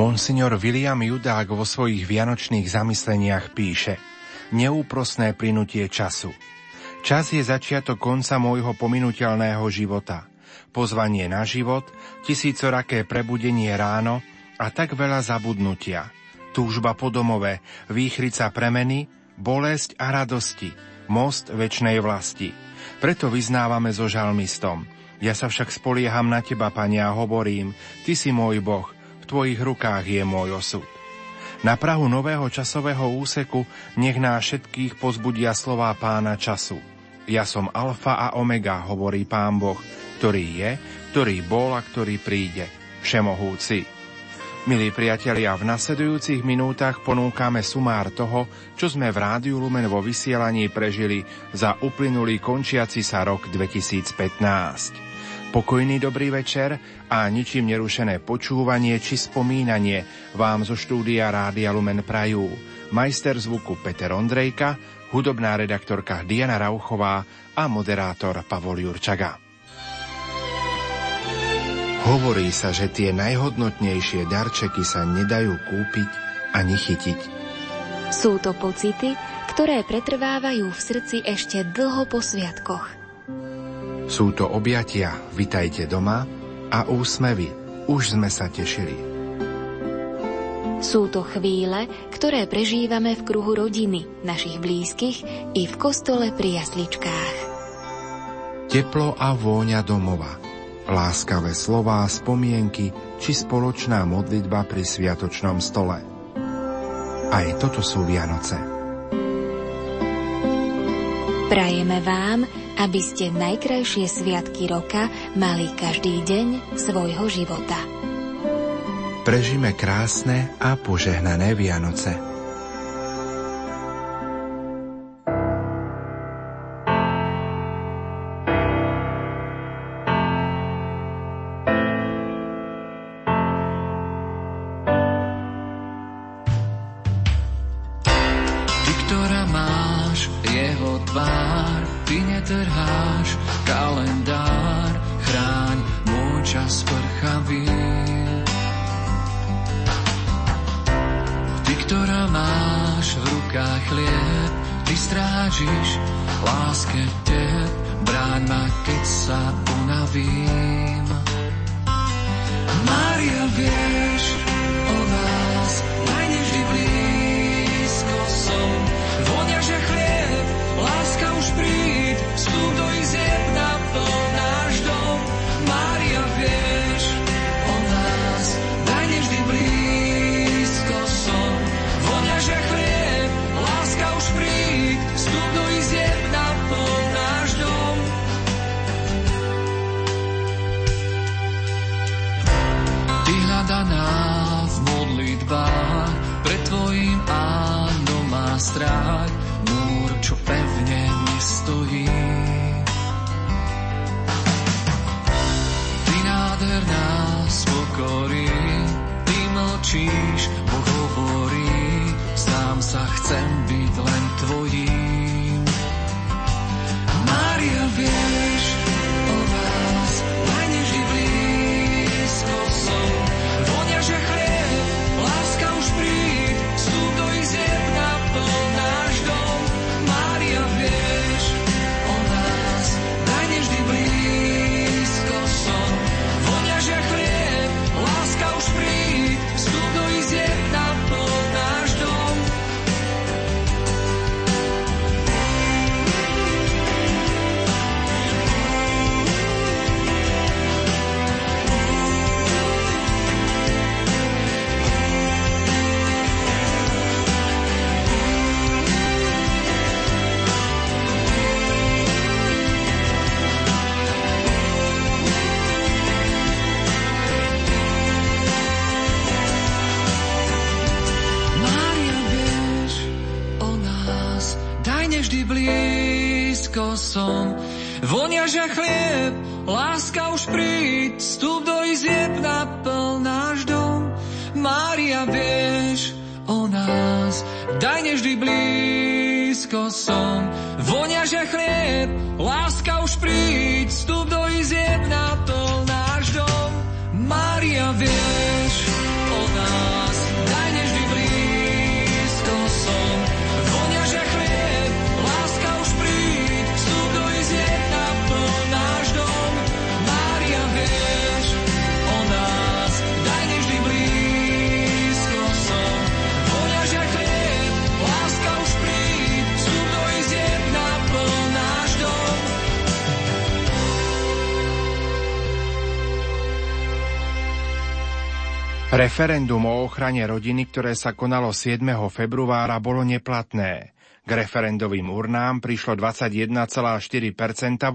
Monsignor William Judák vo svojich vianočných zamysleniach píše: Neúprosné plynutie času. Čas je začiatok konca môjho pominuteľného života. Pozvanie na život, tisícoraké prebudenie ráno a tak veľa zabudnutia. Túžba po domove, výchrica premeny, bolesť a radosti, most večnej vlasti. Preto vyznávame so žalmistom: Ja sa však spolieham na teba, Pane, a hovorím, ty si môj Boh. V tvojich rukách je môj osud. Na prahu nového časového úseku nech nás všetkých pozbudia slová Pána času. Ja som alfa a omega, hovorí Pán Boh, ktorý je, ktorý bol a ktorý príde, všemohúci. Milí priatelia, v nasledujúcich minútach ponúkame sumár toho, čo sme v Rádiu Lumen vo vysielaní prežili za uplynulý končiaci sa rok 2015. Pokojný dobrý večer a ničím nerušené počúvanie či spomínanie vám zo štúdia Rádia Lumen prajú majster zvuku Peter Ondrejka, hudobná redaktorka Diana Rauchová a moderátor Pavol Jurčaga. Hovorí sa, že tie najhodnotnejšie darčeky sa nedajú kúpiť ani chytiť. Sú to pocity, ktoré pretrvávajú v srdci ešte dlho po sviatkoch. Sú to objatia, vitajte doma, a úsmevy, už sme sa tešili. Sú to chvíle, ktoré prežívame v kruhu rodiny, našich blízkych i v kostole pri jasličkách. Teplo a vôňa domova, láskavé slová, spomienky či spoločná modlitba pri sviatočnom stole. Aj toto sú Vianoce. Prajeme vám, aby ste najkrajšie sviatky roka mali každý deň svojho života. Prežime krásne a požehnané Vianoce. Ty, ktorá máš jeho tvár, ty netrháš kalendár, chráň môj čas prchavý. Ty, ktorá máš v rukách chlieb, ty strážiš láske teb, bráň ma, keď sa unavím. Mária, vieš o nás, najneždy blízko som, vôňa, že chlieb, láska už príď, vstup do izieb, naplň náš dom. Mária, vieš o nás, najneždy blízko som, vôňa, že chlieb, láska už príď, vstup do izieb, naplň náš dom. Ty hľadaná v modlitbách, pred tvojím áno má stráť, múr, čo pevne nestojí. Ty nádherná spokorí, ty mlčíš, Boh hovorí, sám sa chcem byť len tvojím. Mária, vieš o nás, najneždy blízko som, vôňa, že chlieb, láska už príď, vstup do izieb, naplň náš dom. Mária, vieš o nás, najneždy blízko som, vôňa, že chlieb, láska už príď, vstup do izieb, naplň náš dom. Blízko som, vôňa, že chlieb, láska už príď, vstup do izieb, naplň náš dom. Mária, vieš o nás, daj vždy blízko som, vôňa, že chlieb, láska už príď, vstup do izieb, naplň náš dom. Mária, vieš o nás. Referendum o ochrane rodiny, ktoré sa konalo 7. februára, bolo neplatné. K referendovým urnám prišlo 21,4%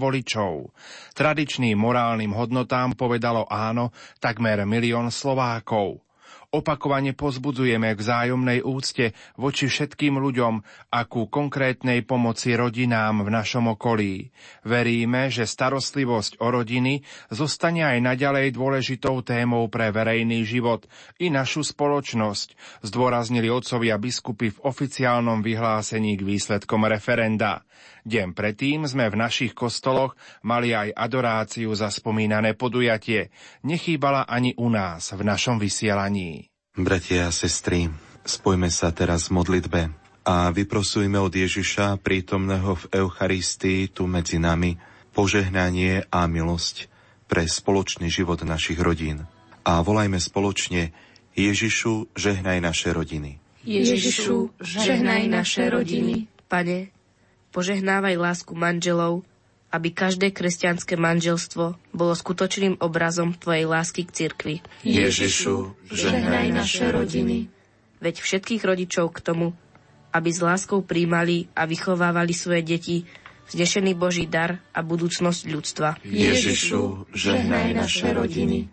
voličov. Tradičným morálnym hodnotám povedalo áno takmer 1 milión Slovákov. Opakovane pozbudzujeme k vzájomnej úcte voči všetkým ľuďom a ku konkrétnej pomoci rodinám v našom okolí. Veríme, že starostlivosť o rodiny zostane aj naďalej dôležitou témou pre verejný život i našu spoločnosť, zdôraznili otcovia biskupy v oficiálnom vyhlásení k výsledkom referenda. Deň predtým sme v našich kostoloch mali aj adoráciu za spomínané podujatie. Nechýbala ani u nás v našom vysielaní. Bratia a sestry, spojme sa teraz v modlitbe a vyprosujme od Ježiša prítomného v Eucharistii tu medzi nami požehnanie a milosť pre spoločný život našich rodín. A volajme spoločne: Ježišu, žehnaj naše rodiny. Ježišu, žehnaj naše rodiny. Pane, požehnávaj lásku manželov, aby každé kresťanské manželstvo bolo skutočným obrazom tvojej lásky k cirkvi. Ježišu, žehnaj naše rodiny. Veď všetkých rodičov k tomu, aby s láskou príjmali a vychovávali svoje deti, vznešený Boží dar a budúcnosť ľudstva. Ježišu, žehnaj naše rodiny.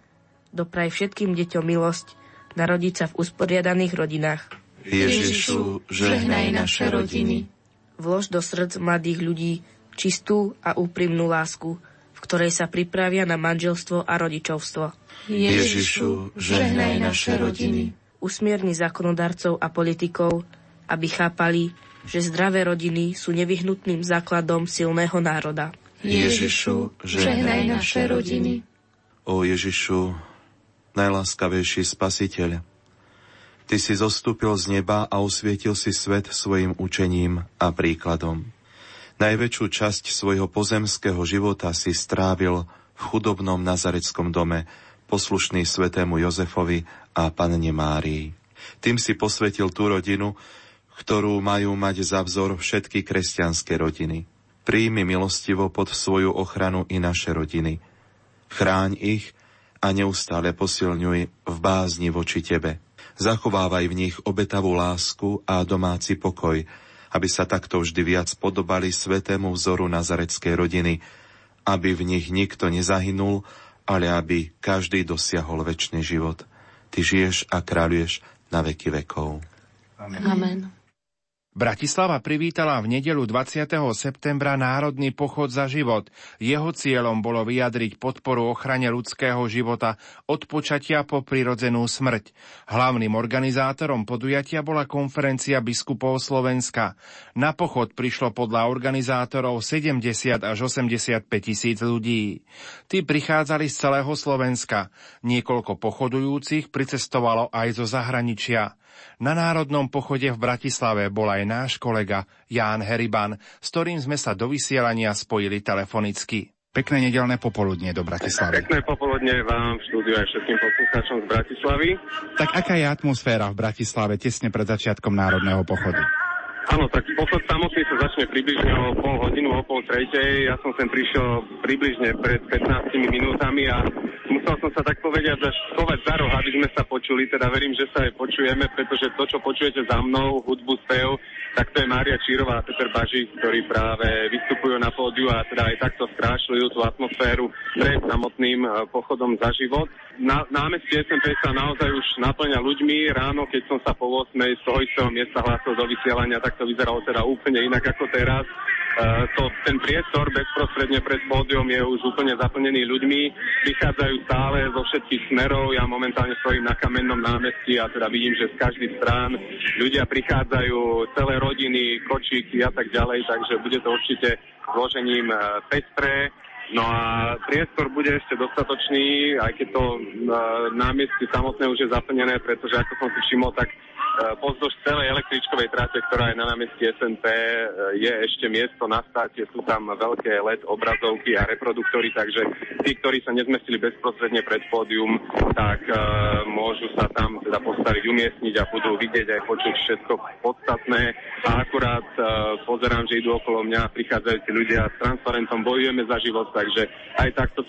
Dopraj všetkým deťom milosť narodiť sa v usporiadaných rodinách. Ježišu, žehnaj naše rodiny. Vlož do srdc mladých ľudí čistú a úprimnú lásku, v ktorej sa pripravia na manželstvo a rodičovstvo. Ježišu, žehnaj naše rodiny. Usmierni zákonodarcov a politikov, aby chápali, že zdravé rodiny sú nevyhnutným základom silného národa. Ježišu, žehnaj naše rodiny. Ó Ježišu, najláskavejší Spasiteľ, Ty si zostúpil z neba a osvietil si svet svojim učením a príkladom. Najväčšiu časť svojho pozemského života si strávil v chudobnom nazareckom dome, poslušný svätému Jozefovi a Panne Márii. Tým si posvetil tú rodinu, ktorú majú mať za vzor všetky kresťanské rodiny. Príjmi milostivo pod svoju ochranu i naše rodiny. Chráň ich a neustále posilňuj v bázni voči Tebe. Zachovávaj v nich obetavú lásku a domáci pokoj, aby sa takto vždy viac podobali svätému vzoru nazareckej rodiny, aby v nich nikto nezahynul, ale aby každý dosiahol večný život. Ty žiješ a kráľuješ na veky vekov. Amen. Amen. Bratislava privítala v nedeľu 20. septembra Národný pochod za život. Jeho cieľom bolo vyjadriť podporu ochrane ľudského života od počatia po prirodzenú smrť. Hlavným organizátorom podujatia bola Konferencia biskupov Slovenska. Na pochod prišlo podľa organizátorov 70 až 85 tisíc ľudí. Tí prichádzali z celého Slovenska. Niekoľko pochodujúcich pricestovalo aj zo zahraničia. Na Národnom pochode v Bratislave bol aj náš kolega Ján Heriban, s ktorým sme sa do vysielania spojili telefonicky. Pekné nedeľné popoludne do Bratislavy. Pekné popoludne vám v štúdiu aj všetkým poslucháčom z Bratislavy. Tak aká je atmosféra v Bratislave tesne pred začiatkom Národného pochodu? Áno, tak pochod samotný sa začne približne o pol hodinu, o pol tretej. Ja som sem prišiel približne pred 15 minútami a musel som sa tak povediať schovať za roh, aby sme sa počuli. Teda verím, že sa aj počujeme, pretože to, čo počujete za mnou, hudbu, spev, tak to je Mária Čírová a Peter Bažík, ktorí práve vystupujú na pódiu a teda aj takto skrášľujú tú atmosféru pred samotným pochodom za život. Námestie SMP sa naozaj už naplňa ľuďmi. Ráno, keď som sa po 8. z toho istého miesta hlásil do vysielania, tak to vyzeralo teda úplne inak ako teraz. Ten priestor bezprostredne pred pódium je už úplne zaplnený ľuďmi. Vychádzajú stále zo všetkých smerov. Ja momentálne stojím na Kamennom námestí a teda vidím, že z každých strán ľudia prichádzajú, celé rodiny, kočíky a tak ďalej, takže bude to určite zložením pestré. No a priestor bude ešte dostatočný, aj keď to námestie samotné už je zaplnené, pretože ako som si všimol, tak pozdĺž celej električkovej trate, ktorá je na námestí SNP, je ešte miesto na státie, sú tam veľké LED obrazovky a reproduktory, takže tí, ktorí sa nezmestili bezprostredne pred pódium, tak môžu sa tam teda postaviť, umiestniť a budú vidieť aj počuť všetko podstatné. A akurát pozerám, že idú okolo mňa prichádzajúci ľudia s transparentom Bojujeme za život, takže aj takto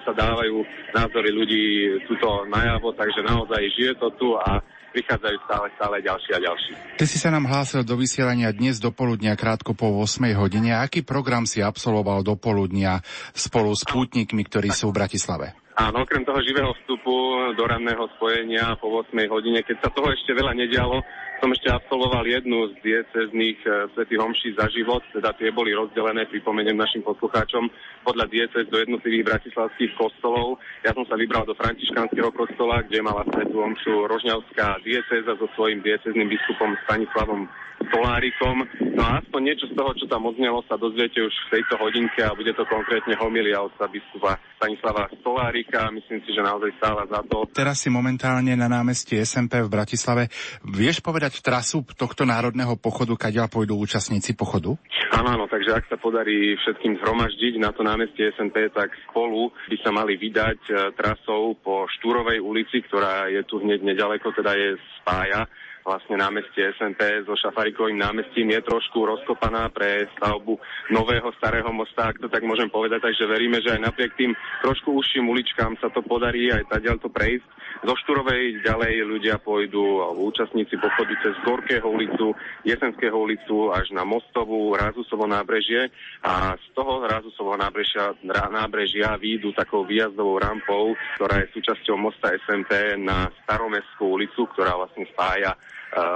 sa dávajú názory ľudí tuto najavo, takže naozaj žije to tu a prichádzajú stále ďalší a ďalší. Ty si sa nám hlásil do vysielania dnes do poludnia krátko po 8 hodine. Aký program si absolvoval do poludnia spolu s pútnikmi, ktorí sú v Bratislave? Áno, okrem toho živého vstupu do ranného spojenia po 8 hodine, keď sa toho ešte veľa nedialo, som ešte absolvoval jednu z diecezných svätých homší za život, teda tie boli rozdelené, pripomeniem našim poslucháčom, podľa diecez do jednotlivých bratislavských kostolov. Ja som sa vybral do františkánskeho kostola, kde mala svätú homšu Rožňavská dieceza so svojím diecezným biskupom Stanislavom Stolárikom. No a aspoň niečo z toho, čo tam odznelo, sa dozviete už v tejto hodinke a bude to konkrétne homilia otca biskupa Stanislava Stolárika. Myslím si, že naozaj stála za to. Teraz si momentálne na námestí SMP v Bratislave. Vieš povedať trasu tohto národného pochodu, kadiaľ pôjdu účastníci pochodu? Áno, takže ak sa podarí všetkým zhromaždiť na to námestie SMP, tak spolu by sa mali vydať trasou po Štúrovej ulici, ktorá je tu hneď nedaleko, teda je spája vlastne námestie SMP so Šafarikovým námestím, je trošku rozkopaná pre stavbu nového starého mosta, ak to tak môžem povedať, takže veríme, že aj napriek tým trošku užším uličkám sa to podarí aj tadiaľto prejsť. Zo Štúrovej ďalej ľudia pôjdu, účastníci pochodu cez Gorkého ulicu, Jesenského ulicu až na Mostovú, Rázusovo nábrežie a z toho Rázusovo nábrežia výjdu takou výjazdovou rampou, ktorá je súčasťou mosta SMP na Staromestskú ulicu, ktorá vlastne spája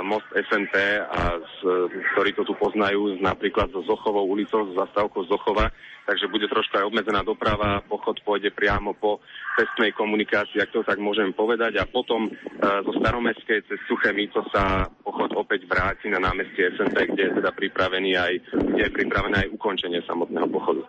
most SNP, ktorí to tu poznajú napríklad so Zochovou ulicou, so zastávkou Zochova, takže bude trošku aj obmedzená doprava, pochod pôjde priamo po cestnej komunikácii, ak to tak môžem povedať, a potom zo Staromestskej cez Suché Mýto sa pochod opäť vráti na námestie SNP, kde je teda pripravené aj ukončenie samotného pochodu.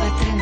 Strany.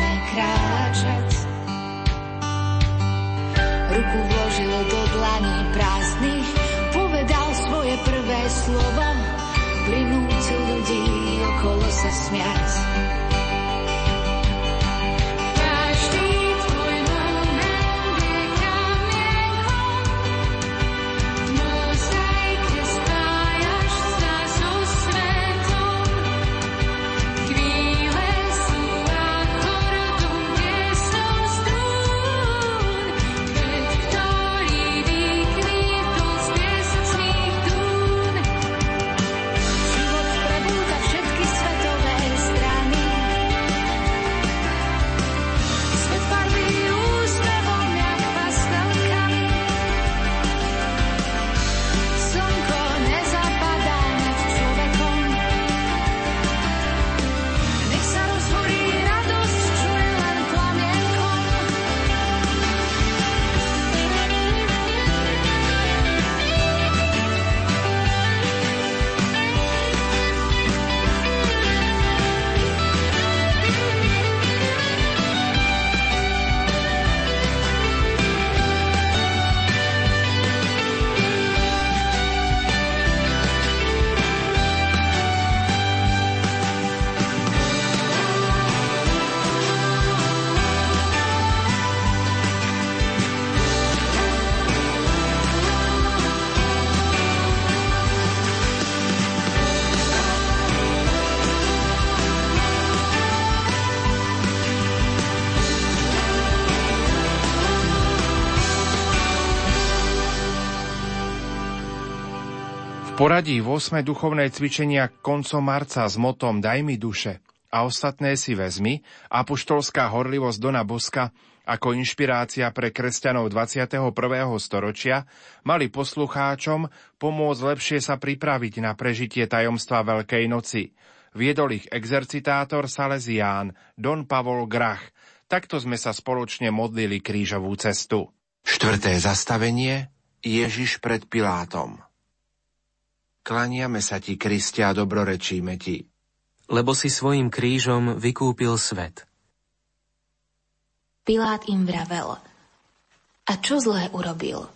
poradí 8. duchovné cvičenia koncom marca s motom Daj mi duše a ostatné si vezmi, apoštolská horlivosť Dona Boska ako inšpirácia pre kresťanov 21. storočia mali poslucháčom pomôcť lepšie sa pripraviť na prežitie tajomstva Veľkej noci. Viedol ich exercitátor Salesián Don Pavol Grach. Takto sme sa spoločne modlili krížovú cestu. 4. zastavenie Ježiš pred Pilátom. Klaniame sa ti, Kriste, a dobrorečíme ti. Lebo si svojím krížom vykúpil svet. Pilát im vravel: A čo zlé urobil?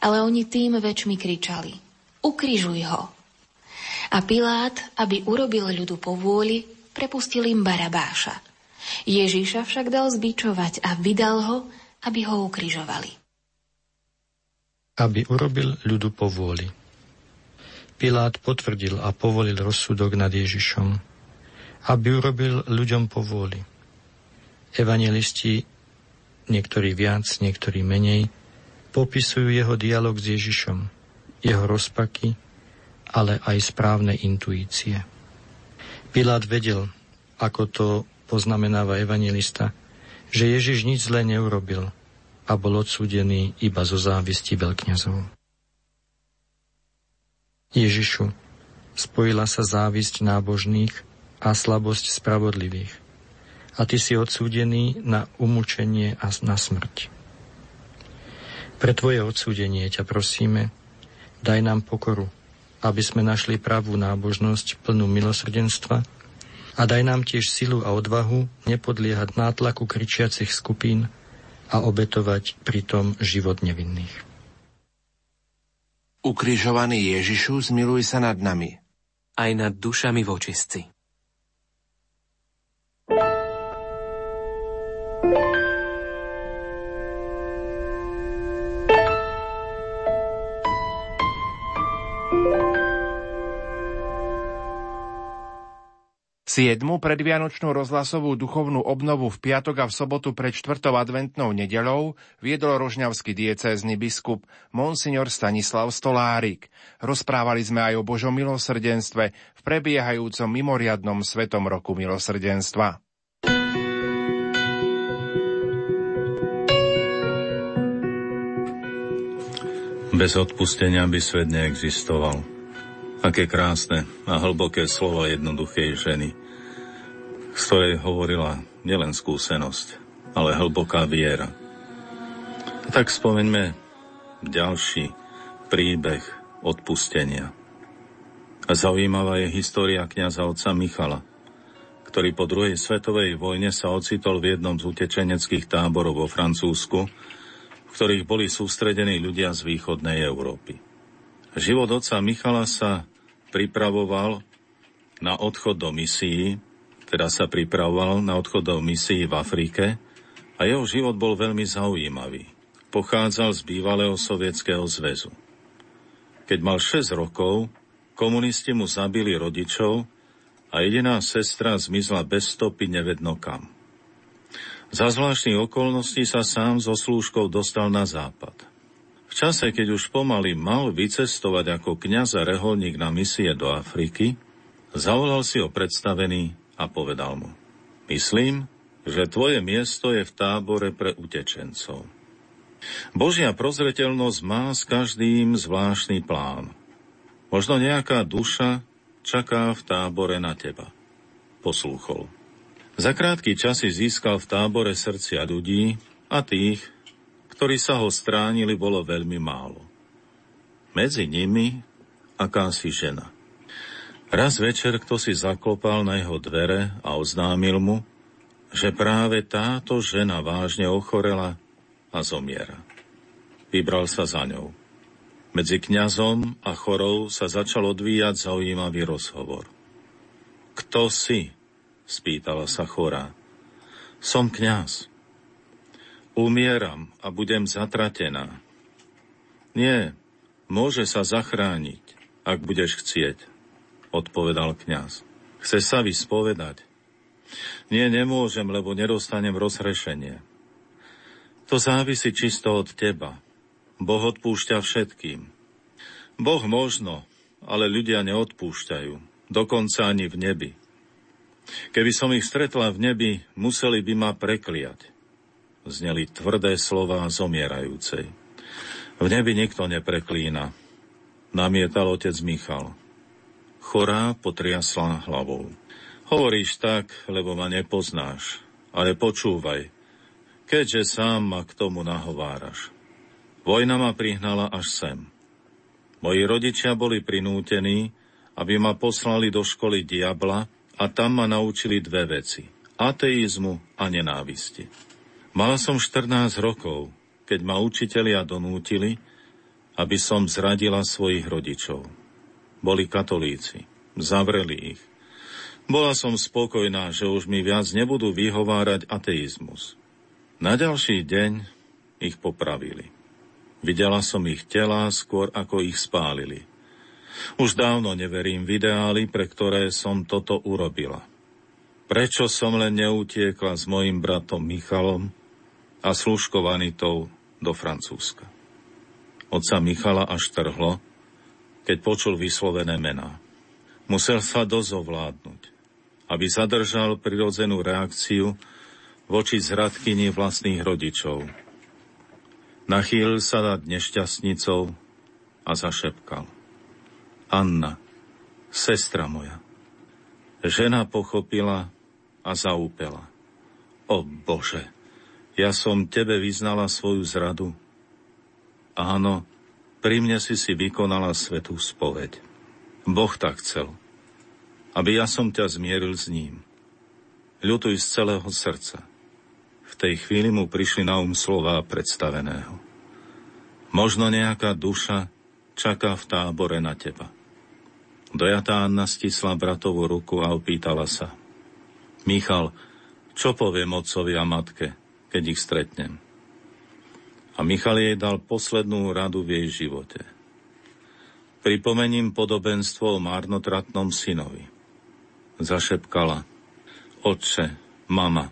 Ale oni tým väčšmi kričali: Ukrižuj ho! A Pilát, aby urobil ľudu povôli, prepustil im Barabáša. Ježiša však dal zbičovať a vydal ho, aby ho ukrižovali. Aby urobil ľudu povôli. Pilát potvrdil a povolil rozsudok nad Ježišom, aby urobil ľuďom povôli. Evangelisti, niektorí viac, niektorí menej, popisujú jeho dialog s Ježišom, jeho rozpaky, ale aj správne intuície. Pilát vedel, ako to poznamenáva evangelista, že Ježiš nič zlé neurobil a bol odsúdený iba zo závisti veľkňazov. Ježišu, spojila sa závisť nábožných a slabosť spravodlivých. A ty si odsúdený na umúčenie a na smrť. Pre tvoje odsúdenie ťa prosíme, daj nám pokoru, aby sme našli pravú nábožnosť plnú milosrdenstva a daj nám tiež silu a odvahu nepodliehať nátlaku kričiacich skupín a obetovať pritom život nevinných. Ukrižovaný Ježišu, zmiluj sa nad nami. Aj nad dušami v očistci. Siedmu predvianočnú rozhlasovú duchovnú obnovu v piatok a v sobotu pred 4. adventnou nedeľou viedol rožňavský diecézny biskup monsignor Stanislav Stolárik. Rozprávali sme aj o Božom milosrdenstve v prebiehajúcom mimoriadnom svetom roku milosrdenstva. Bez odpustenia by svet neexistoval. Aké krásne a hlboké slova jednoduchej ženy, z ktorej hovorila nielen skúsenosť, ale hlboká viera. A tak spomeňme ďalší príbeh odpustenia. Zaujímavá je história kňaza otca Michala, ktorý po druhej svetovej vojne sa ocitol v jednom z utečeneckých táborov vo Francúzsku, v ktorých boli sústredení ľudia z východnej Európy. Život otca Michala sa pripravoval na odchod do misií, v Afrike a jeho život bol veľmi zaujímavý. Pochádzal z bývalého Sovietskeho zväzu. Keď mal 6 rokov, komunisti mu zabili rodičov a jediná sestra zmizla bez stopy nevedno kam. Za zvláštnych okolností sa sám so slúžkou dostal na západ. V čase, keď už pomaly mal vycestovať ako kňaz a reholník na misie do Afriky, zavolal si ho predstavený a povedal mu: Myslím, že tvoje miesto je v tábore pre utečencov. Božia prozreteľnosť má s každým zvláštny plán. Možno nejaká duša čaká v tábore na teba. Poslúchol. Za krátky čas si získal v tábore srdcia ľudí a tých, ktorí sa ho stránili, bolo veľmi málo. Medzi nimi akási žena. Raz večer kto si zaklopal na jeho dvere a oznámil mu, že práve táto žena vážne ochorela a zomiera. Vybral sa za ňou. Medzi kňazom a chorou sa začal odvíjať zaujímavý rozhovor. Kto si? Spýtala sa chorá. Som kňaz. Umieram a budem zatratená. Nie, môže sa zachrániť, ak budeš chcieť, odpovedal kňaz. Chceš sa vyspovedať? Nie, nemôžem, lebo nedostanem rozhrešenie. To závisí čisto od teba. Boh odpúšťa všetkým. Boh možno, ale ľudia neodpúšťajú, dokonca ani v nebi. Keby som ich stretla v nebi, museli by ma prekliať. Zneli tvrdé slová zomierajúcej. V nebi nikto nepreklína, namietal otec Michal. Chorá potriasla hlavou. Hovoríš tak, lebo ma nepoznáš, ale počúvaj, keďže sám ma k tomu nahováraš. Vojna ma prihnala až sem. Moji rodičia boli prinútení, aby ma poslali do školy diabla a tam ma naučili dve veci, ateizmu a nenávisti. Mala som 14 rokov, keď ma učitelia donútili, aby som zradila svojich rodičov. Boli katolíci, zavreli ich. Bola som spokojná, že už mi viac nebudú vyhovárať ateizmus. Na ďalší deň ich popravili. Videla som ich telá skôr, ako ich spálili. Už dávno neverím v ideály, pre ktoré som toto urobila. Prečo som len neutiekla s mojim bratom Michalom a slúžkou Anitou do Francúzska? Otca Michala až trhlo, keď počul vyslovené mená. Musel sa dozovládnuť, aby zadržal prirodzenú reakciu voči zradkyni vlastných rodičov. Nachýlil sa nad nešťastnicou a zašepkal. Anna, sestra moja. Žena pochopila a zaúpela. O Bože, ja som tebe vyznala svoju zradu. Áno, pri mne si vykonala svätú spoveď. Boh tak chcel, aby ja som ťa zmieril s ním. Ľutuj z celého srdca. V tej chvíli mu prišli na um slová predstaveného. Možno nejaká duša čaká v tábore na teba. Dojatá Anna stisla bratovú ruku a opýtala sa. Michal, čo poviem otcovi a matke, keď ich stretnem? A Michal jej dal poslednú radu v jej živote. Pripomením podobenstvo o marnotratnom synovi. Zašepkala. Otče, mama,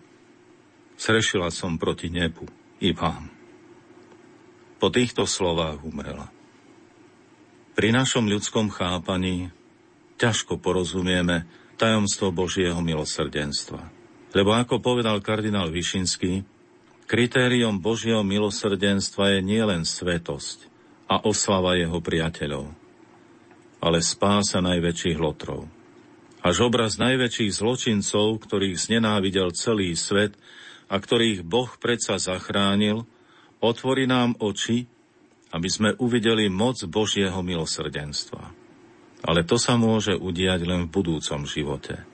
srešila som proti nebu i vám. Po týchto slovách umrela. Pri našom ľudskom chápaní ťažko porozumieme tajomstvo Božieho milosrdenstva. Lebo ako povedal kardinál Višinský, kritériom Božieho milosrdenstva je nielen svätosť a oslava jeho priateľov, ale spása najväčších lotrov. Až obraz najväčších zločincov, ktorých znenávidel celý svet a ktorých Boh predsa zachránil, otvorí nám oči, aby sme uvideli moc Božieho milosrdenstva. Ale to sa môže udiať len v budúcom živote,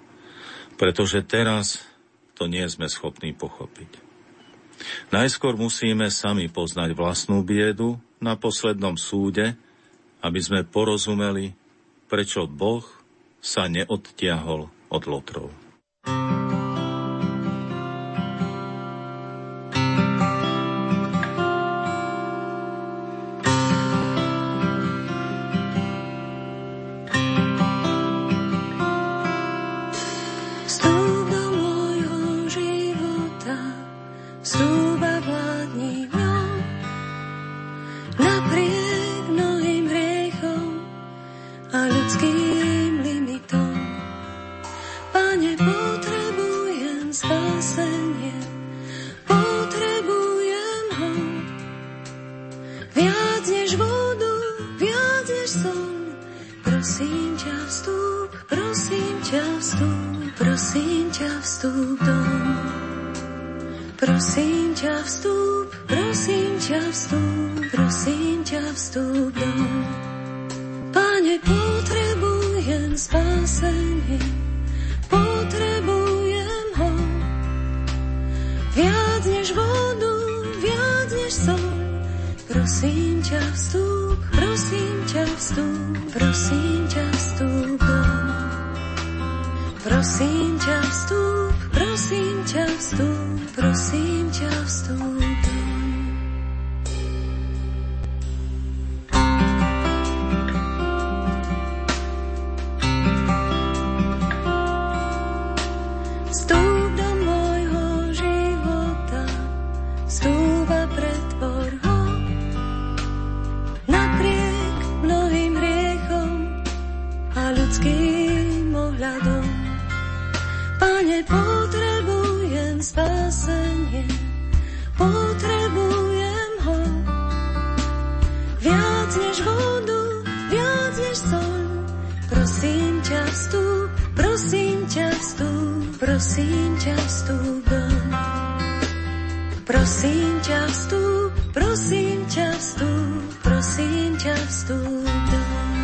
pretože teraz to nie sme schopní pochopiť. Najskôr musíme sami poznať vlastnú biedu na poslednom súde, aby sme porozumeli, prečo Boh sa neodtiahol od lotrov. Napriek mnohým ľudským ohľadom. Pane, potrebujem spasenie, potrebujem ho. Viac než vodu, viac než sol. Prosím ťa vstúp, prosím ťa vstúp, prosím ťa vstúp dom. Prosím ťa vstúp, prosím ťa vstúp, prosím ťa vstúp dom.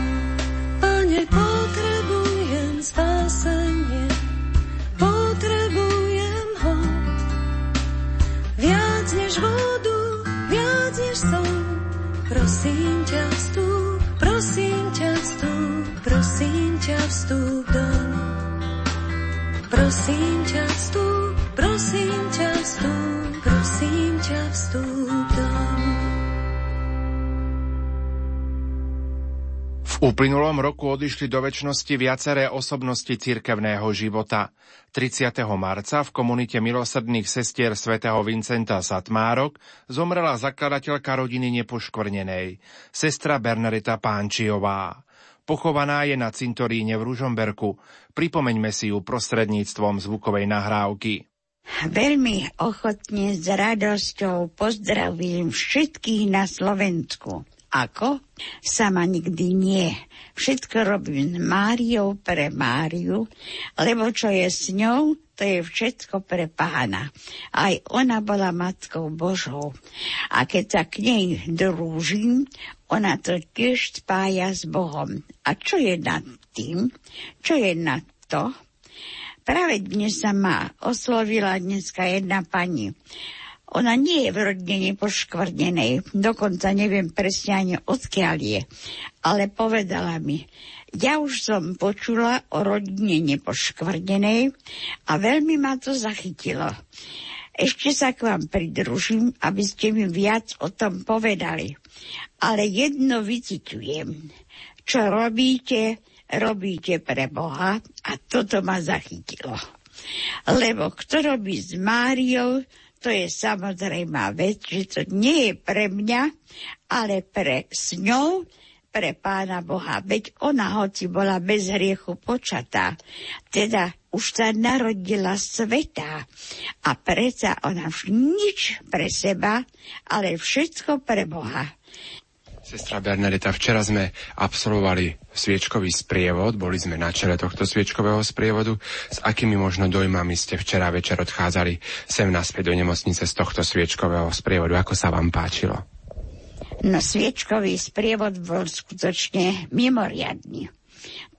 Pane, potrebujem spasenie, potrebujem ho. Viac než vodu, viac než sol. Prosím ťa vstúp, prosím ťa vstúp, prosím ťa vstúp dom. Prosím ťa vstúp, prosím ťa vstúp, prosím ťa vstúp dom. V uplynulom roku odišli do večnosti viaceré osobnosti cirkevného života. 30. marca v komunite milosrdných sestier svätého Vincenta Satmárok zomrela zakladateľka rodiny Nepoškvrnenej, sestra Bernardita Pánčiová. Pochovaná je na cintoríne v Ružomberku. Pripomeňme si ju prostredníctvom zvukovej nahrávky. Veľmi ochotne s radosťou pozdravím všetkých na Slovensku. Ako? Sama nikdy nie. Všetko robím s Máriou pre Máriu, lebo čo je s ňou, to je všetko pre Pána. Aj ona bola Matkou Božou. A keď sa k nej drúžim, ona to tiež spája s Bohom. A čo je nad tým? Čo je nad to? Práve dnes sa ma oslovila dneska jedna pani. Ona nie je v rodine Nepoškvrnenej, dokonca neviem presne ani odkiaľ je, ale povedala mi, ja už som počula o rodine Nepoškvrnenej a veľmi ma to zachytilo. Ešte sa k vám pridružím, aby ste mi viac o tom povedali. Ale jedno vycitujem, čo robíte, robíte pre Boha a toto ma zachytilo. Lebo kto robí s Máriou, to je samozrejmá vec, že to nie je pre mňa, ale pre s ňou, pre Pána Boha. Veď ona, hoci bola bez hriechu počatá, teda už sa narodila svätá. A predsa ona nič pre seba, ale všetko pre Boha. Sestra Bernadeta, včera sme absolvovali sviečkový sprievod, boli sme na čele tohto sviečkového sprievodu. S akými možno dojmami ste včera večer odchádzali sem naspäť do nemocnice z tohto sviečkového sprievodu? Ako sa vám páčilo? No, sviečkový sprievod bol skutočne mimoriadny.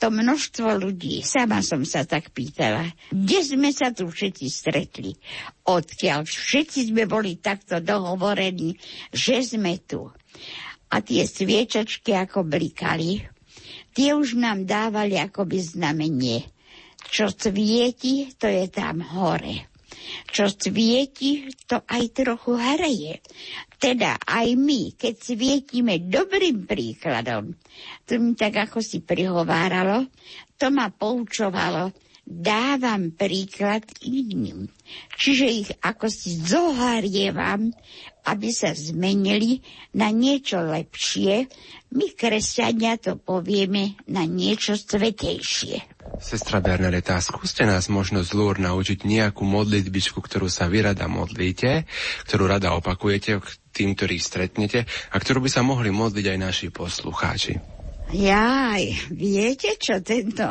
To množstvo ľudí, sama som sa tak pýtala, kde sme sa tu všetci stretli, odkiaľ všetci sme boli takto dohovorení, že sme tu. A tie sviečačky, ako blikali, tie už nám dávali akoby znamenie. Čo svieti, to je tam hore. Čo svieti, to aj trochu hreje. Teda aj my, keď svietime dobrým príkladom, to mi tak ako si prihováralo, to ma poučovalo, dávam príklad iným. Čiže ich ako si zoharievam, aby sa zmenili na niečo lepšie. My, kresťania, to povieme na niečo svetejšie. Sestra Bernadeta, skúste nás možno z Lúr naučiť nejakú modlitbičku, ktorú sa vy rada modlíte, ktorú rada opakujete tým, ktorých stretnete a ktorú by sa mohli modliť aj naši poslucháči. Jaj, viete čo tento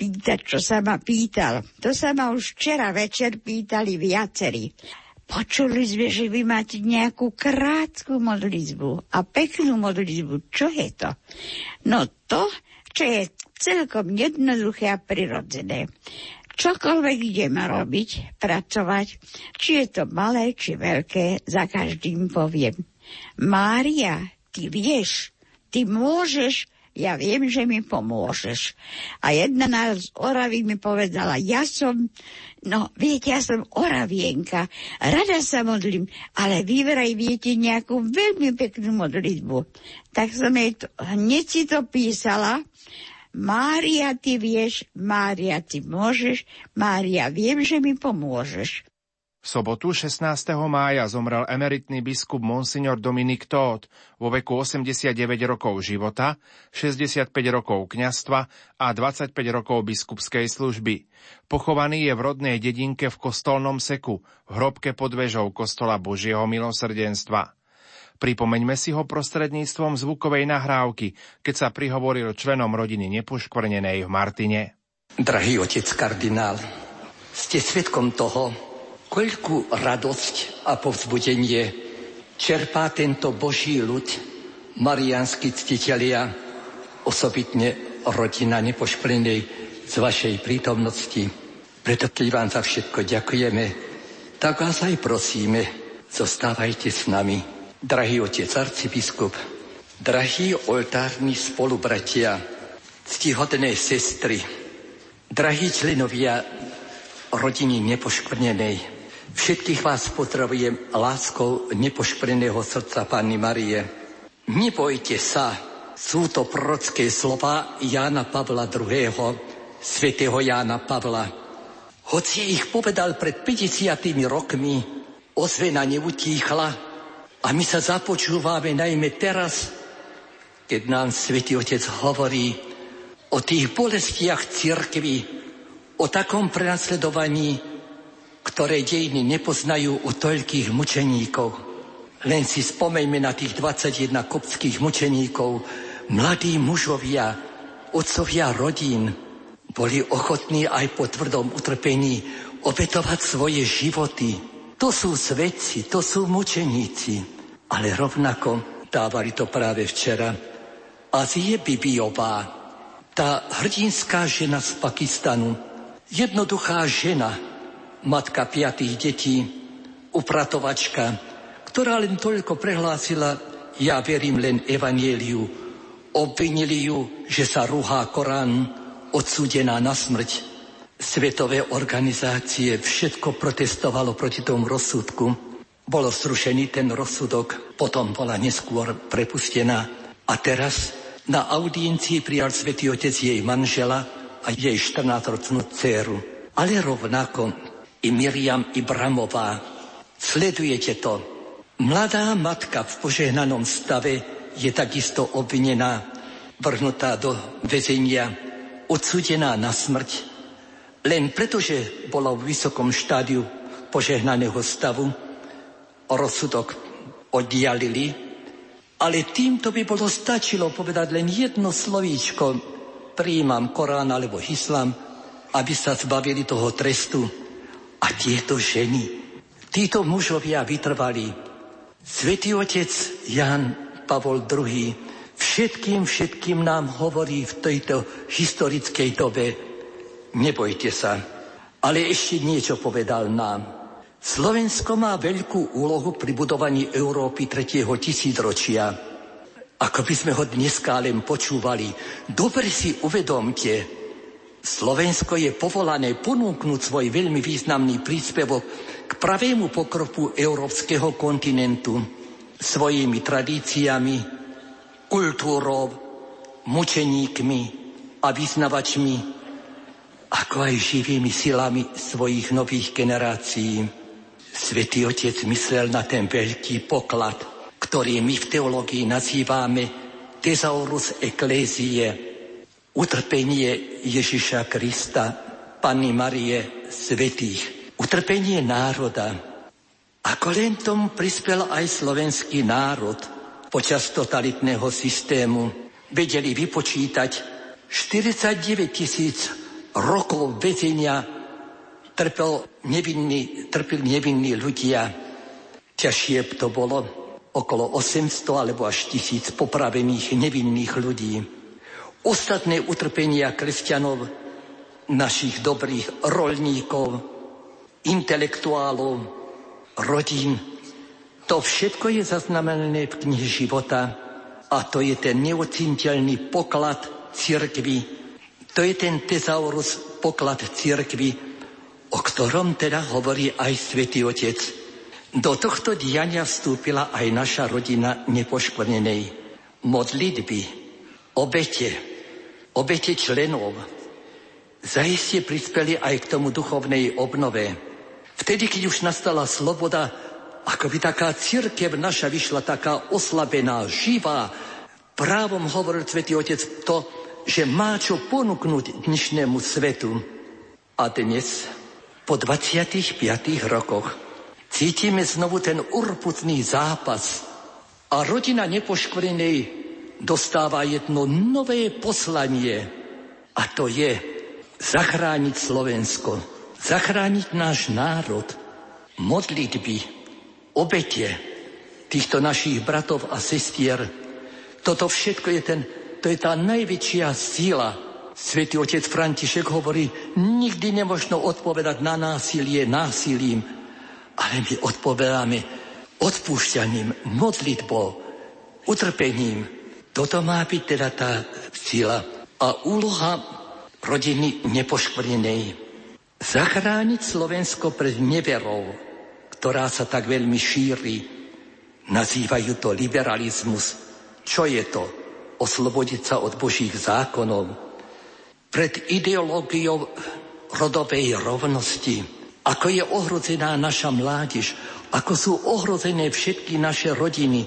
pýta, čo sa ma pýtal? To sa ma už včera večer pýtali viacerí. Počuli sme, že vy máte nejakú krátku modlitbu a peknú modlitbu. Čo je to? No to, čo je celkom jednoduché a prirodzené. Čokoľvek idem robiť, pracovať, či je to malé, či veľké, za každým poviem. Mária, ty vieš, ty môžeš, ja viem, že mi pomôžeš. A jedna z Oravy mi povedala, ja som Oravienka, rada sa modlím, ale vy vraj viete nejakú veľmi peknú modlitbu. Tak som jej hneď si to písala. Mária, ty vieš, Mária, ty môžeš, Mária, viem, že mi pomôžeš. V sobotu 16. mája zomrel emeritný biskup Monsignor Dominik Tóth vo veku 89 rokov života, 65 rokov kňazstva a 25 rokov biskupskej služby. Pochovaný je v rodnej dedinke v Kostolnom Seku, v hrobke pod vežou kostola Božieho milosrdenstva. Pripomeňme si ho prostredníctvom zvukovej nahrávky, keď sa prihovoril členom rodiny nepoškvrnenej v Martine. Drahý otec kardinál, ste svedkom toho, koľkú radosť a povzbudenie čerpá tento Boží ľud, mariánsky ctitelia, osobitne rodina nepoškvrnenej z vašej prítomnosti. Preto vám za všetko ďakujeme, tak vás aj prosíme, zostávajte s nami. Drahý otec arcibiskup, drahí oltárni spolubratia, ctihodné sestry, drahí členovia rodiny nepoškvrnenej, všetkých vás pozdravujem láskou nepoškvrneného srdca Panny Márie. Nebojte sa, sú to prorocké slova Jána Pavla II., svätého Jána Pavla. Hoci ich povedal pred 50 rokmi, ozvena neutíchla a my sa započúvame najmä teraz, keď nám svätý Otec hovorí o tých bolestiach cirkvi, o takom prenasledovaní, ktoré dejiny nepoznajú u toľkých mučeníkov. Len si spomeňme na tých 21 koptských mučeníkov. Mladí mužovia, otcovia rodín, boli ochotní aj po tvrdom utrpení obetovať svoje životy. To sú svedci, to sú mučeníci. Ale rovnako dávali to práve včera. Azie Bibiová, tá hrdinská žena z Pakistanu, jednoduchá žena, matka 5 detí, upratovačka, ktorá len toľko prehlásila, ja verím len evanjeliu. Obvinili ju, že sa ruhá Korán, odsúdená na smrť. Svetové organizácie všetko protestovalo proti tomu rozsudku. Bolo zrušený ten rozsudok, potom bola neskôr prepustená. A teraz na audiencii prijal Svätý Otec jej manžela a jej 14-ročnú dcéru. Ale rovnako i Miriam Ibramová. Sledujete to. Mladá matka v požehnanom stave je takisto obvinená, vrhnutá do väzenia, odsúdená na smrť. Len pretože bola v vysokom štádiu požehnaného stavu, rozsudok oddialili, ale týmto by bolo stačilo povedať len jedno slovíčko, prijímam Korán alebo islám, aby sa zbavili toho trestu. A tieto ženy, títo mužovia vytrvali. Svätý Otec Ján Pavol II. Všetkým nám hovorí v tejto historickej dobe, nebojte sa. Ale ešte niečo povedal nám. Slovensko má veľkú úlohu pri budovaní Európy 3. tisícročia. Ako by sme ho dneska len počúvali, dobre si uvedomte, Slovensko je povolané ponúknuť svoj veľmi významný príspevok k pravému pokroku európskeho kontinentu svojimi tradíciami, kultúrou, mučeníkmi a vyznavačmi, ako aj živými silami svojich nových generácií. Svätý Otec myslel na ten veľký poklad, ktorý my v teológii nazývame Thesaurus Ecclesiae, utrpenie Ježiša Krista, Panny Márie, svätých, utrpenie národa. Ako len tomu prispel aj slovenský národ počas totalitného systému, vedeli vypočítať 49 000 rokov väzenia trpeli nevinní ľudia. Ťažšie to bolo okolo 800 alebo až 1000 popravených nevinných ľudí. Ostatné utrpenia kresťanov, našich dobrých roľníkov, intelektuálov, rodín, to všetko je zaznamenané v knihe života a to je ten neoceniteľný poklad cirkvi. To je ten tezaurus, poklad cirkvi, o ktorom teda hovorí aj Svätý Otec. Do tohto diania vstúpila aj naša rodina nepoškvrnenej. Modlitby, obete, obete členov zaiste prispeli aj k tomu duchovnej obnove. V Vtedy, keď už nastala sloboda, ako by taká cirkev naša vyšla taká oslabená, živá. Právom hovoril Svätý Otec to, že má čo ponúknuť dnešnému svetu. A dnes, po 25 rokoch, cítime znovu ten urputný zápas a rodina nepoškvrnenej dostáva jedno nové poslanie, a to je zachrániť Slovensko, zachrániť náš národ, modlitby, obete týchto našich bratov a sestier. Toto všetko je to je tá najväčšia síla. Svätý Otec František hovorí, nikdy nemožno odpovedať na násilie násilím, ale my odpovedáme odpúšťaním, modlitbou, utrpením. Toto má byť teda tá síla a úloha rodiny nepoškvrnenej. Zachrániť Slovensko pred neverou, ktorá sa tak veľmi šíri. Nazývajú to liberalizmus. Čo je to? Oslobodiť sa od Božích zákonov. Pred ideológiou rodovej rovnosti. Ako je ohrozená naša mládež. Ako sú ohrozené všetky naše rodiny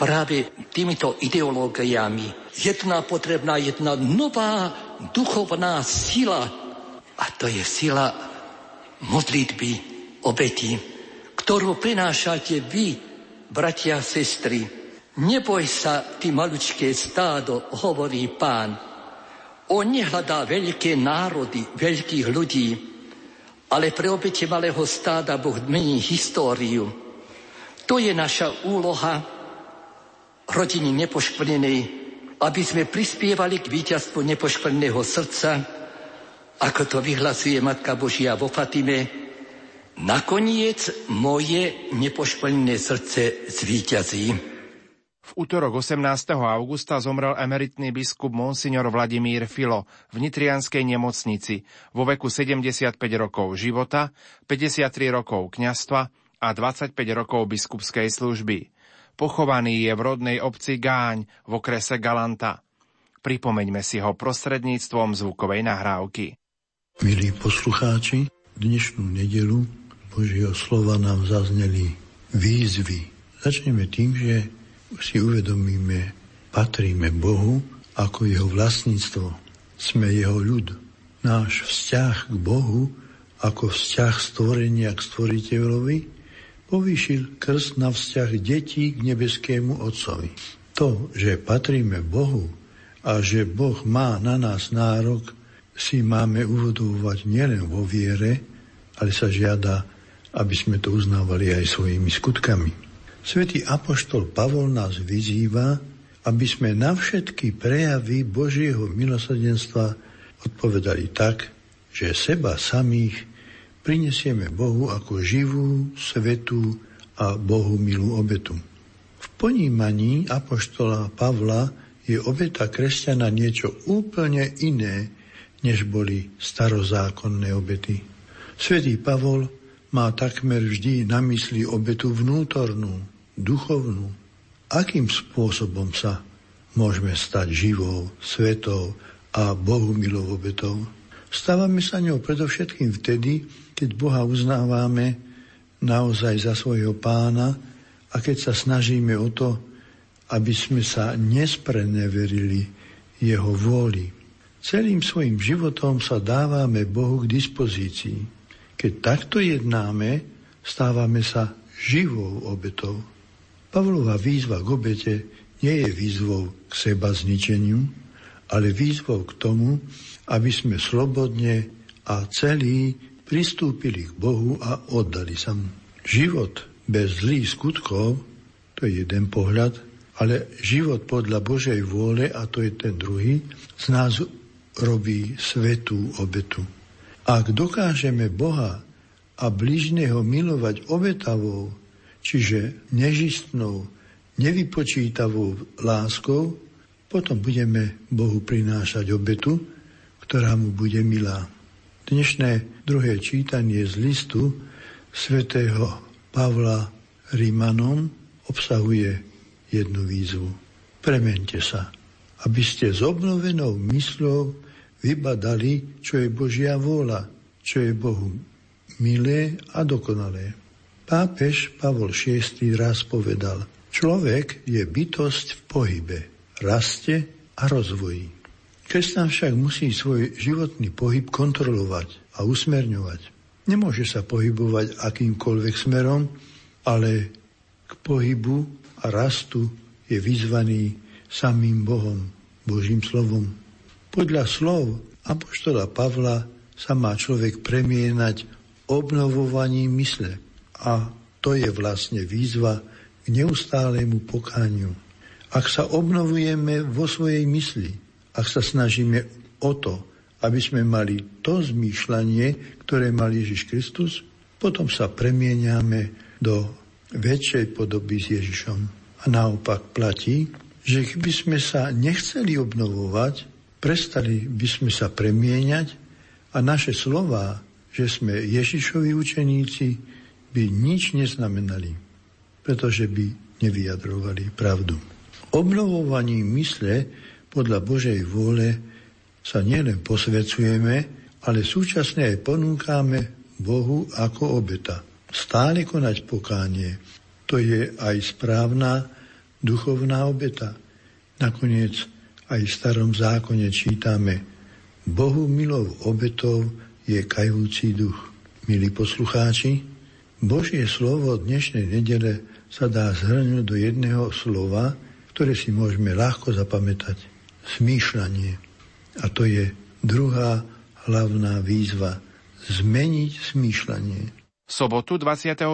práve týmito ideológiami. Jedna potrebná, jedna nová duchovná sila. A to je sila modlitby, obety, ktorú prinášate vy, bratia a sestry. Neboj sa, ty malučké stádo, hovorí Pán. On nehľadá veľké národy, veľkých ľudí, ale pre obete malého stáda Boh mení históriu. To je naša úloha rodiny nepoškvrnenej, aby sme prispievali k víťazstvu nepoškvrneného srdca, ako to vyhlasuje Matka Božia vo Fatime. Nakoniec moje nepoškvrnené srdce zvíťazí. V útorok 18. augusta zomrel emeritný biskup monsignor Vladimír Filo v nitrianskej nemocnici vo veku 75 rokov života, 53 rokov kňazstva a 25 rokov biskupskej služby. Pochovaný je v rodnej obci Gáň v okrese Galanta. Pripomeňme si ho prostredníctvom zvukovej nahrávky. Milí poslucháči, dnešnú nedelu Božieho slova nám zazneli výzvy. Začneme tým, že si uvedomíme, patríme Bohu ako jeho vlastníctvo. Sme jeho ľud. Náš vzťah k Bohu ako vzťah stvorenia k stvoriteľovi povýšil krst na vzťah detí k nebeskému Otcovi. To, že patríme Bohu a že Boh má na nás nárok, si máme uvodovať nielen vo viere, ale sa žiada, aby sme to uznávali aj svojimi skutkami. Svätý apoštol Pavol nás vyzýva, aby sme na všetky prejavy Božieho milosrdenstva odpovedali tak, že seba samých prinesieme Bohu ako živú, svetú a Bohu milú obetu. V ponímaní apoštola Pavla je obeta kresťana niečo úplne iné, než boli starozákonné obety. Svätý Pavol má takmer vždy na mysli obetu vnútornú, duchovnú. Akým spôsobom sa môžeme stať živou, svetou a bohumilou obetou? Stávame sa ňou predovšetkým vtedy, keď Boha uznávame naozaj za svojho Pána a keď sa snažíme o to, aby sme sa nespreneverili jeho vôli. Celým svojim životom sa dávame Bohu k dispozícii. Keď takto jednáme, stávame sa živou obetou. Pavlova výzva k obete nie je výzvou k seba zničeniu, ale výzvou k tomu, aby sme slobodne a celí pristúpili k Bohu a oddali sa mu. Život bez zlých skutkov, to je jeden pohľad, ale život podľa Božej vôle, a to je ten druhý, z nás robí svätú obetu. Ak dokážeme Boha a bližného milovať obetavou, čiže nežistnou, nevypočítavou láskou, potom budeme Bohu prinášať obetu, ktorá mu bude milá. Dnešné druhé čítanie z listu svätého Pavla Rimanom obsahuje jednu výzvu. Premente sa, aby ste s obnovenou mysľou vybadali, čo je Božia vôľa, čo je Bohu milé a dokonalé. Pápež Pavol VI raz povedal: človek je bytosť v pohybe, raste a rozvoji. Kresťan však musí svoj životný pohyb kontrolovať a usmerňovať. Nemôže sa pohybovať akýmkoľvek smerom, ale k pohybu a rastu je vyzvaný samým Bohom, Božím slovom. Podľa slov apoštola Pavla sa má človek premienať obnovovaním mysle. A to je vlastne výzva k neustálemu pokániu. Ak sa obnovujeme vo svojej mysli, ak sa snažíme o to, aby sme mali to zmýšľanie, ktoré mal Ježiš Kristus, potom sa premieniame do väčšej podoby s Ježišom. A naopak platí, že keby sme sa nechceli obnovovať, prestali by sme sa premieňať a naše slová, že sme Ježišovi učeníci, by nič neznamenali, pretože by nevyjadrovali pravdu. Obnovovaním mysle podľa Božej vôle sa nielen posvedzujeme, ale súčasne aj ponúkame Bohu ako obeta. Stále konať pokánie, to je aj správna duchovná obeta. Nakoniec aj v Starom zákone čítame: Bohu milou obetou je kajúci duch. Milí poslucháči, Božie slovo dnešnej nedele sa dá zhrnúť do jedného slova, ktoré si môžeme ľahko zapamätať. Smýšľanie. A to je druhá hlavná výzva. Zmeniť smýšľanie. Sobotu 24.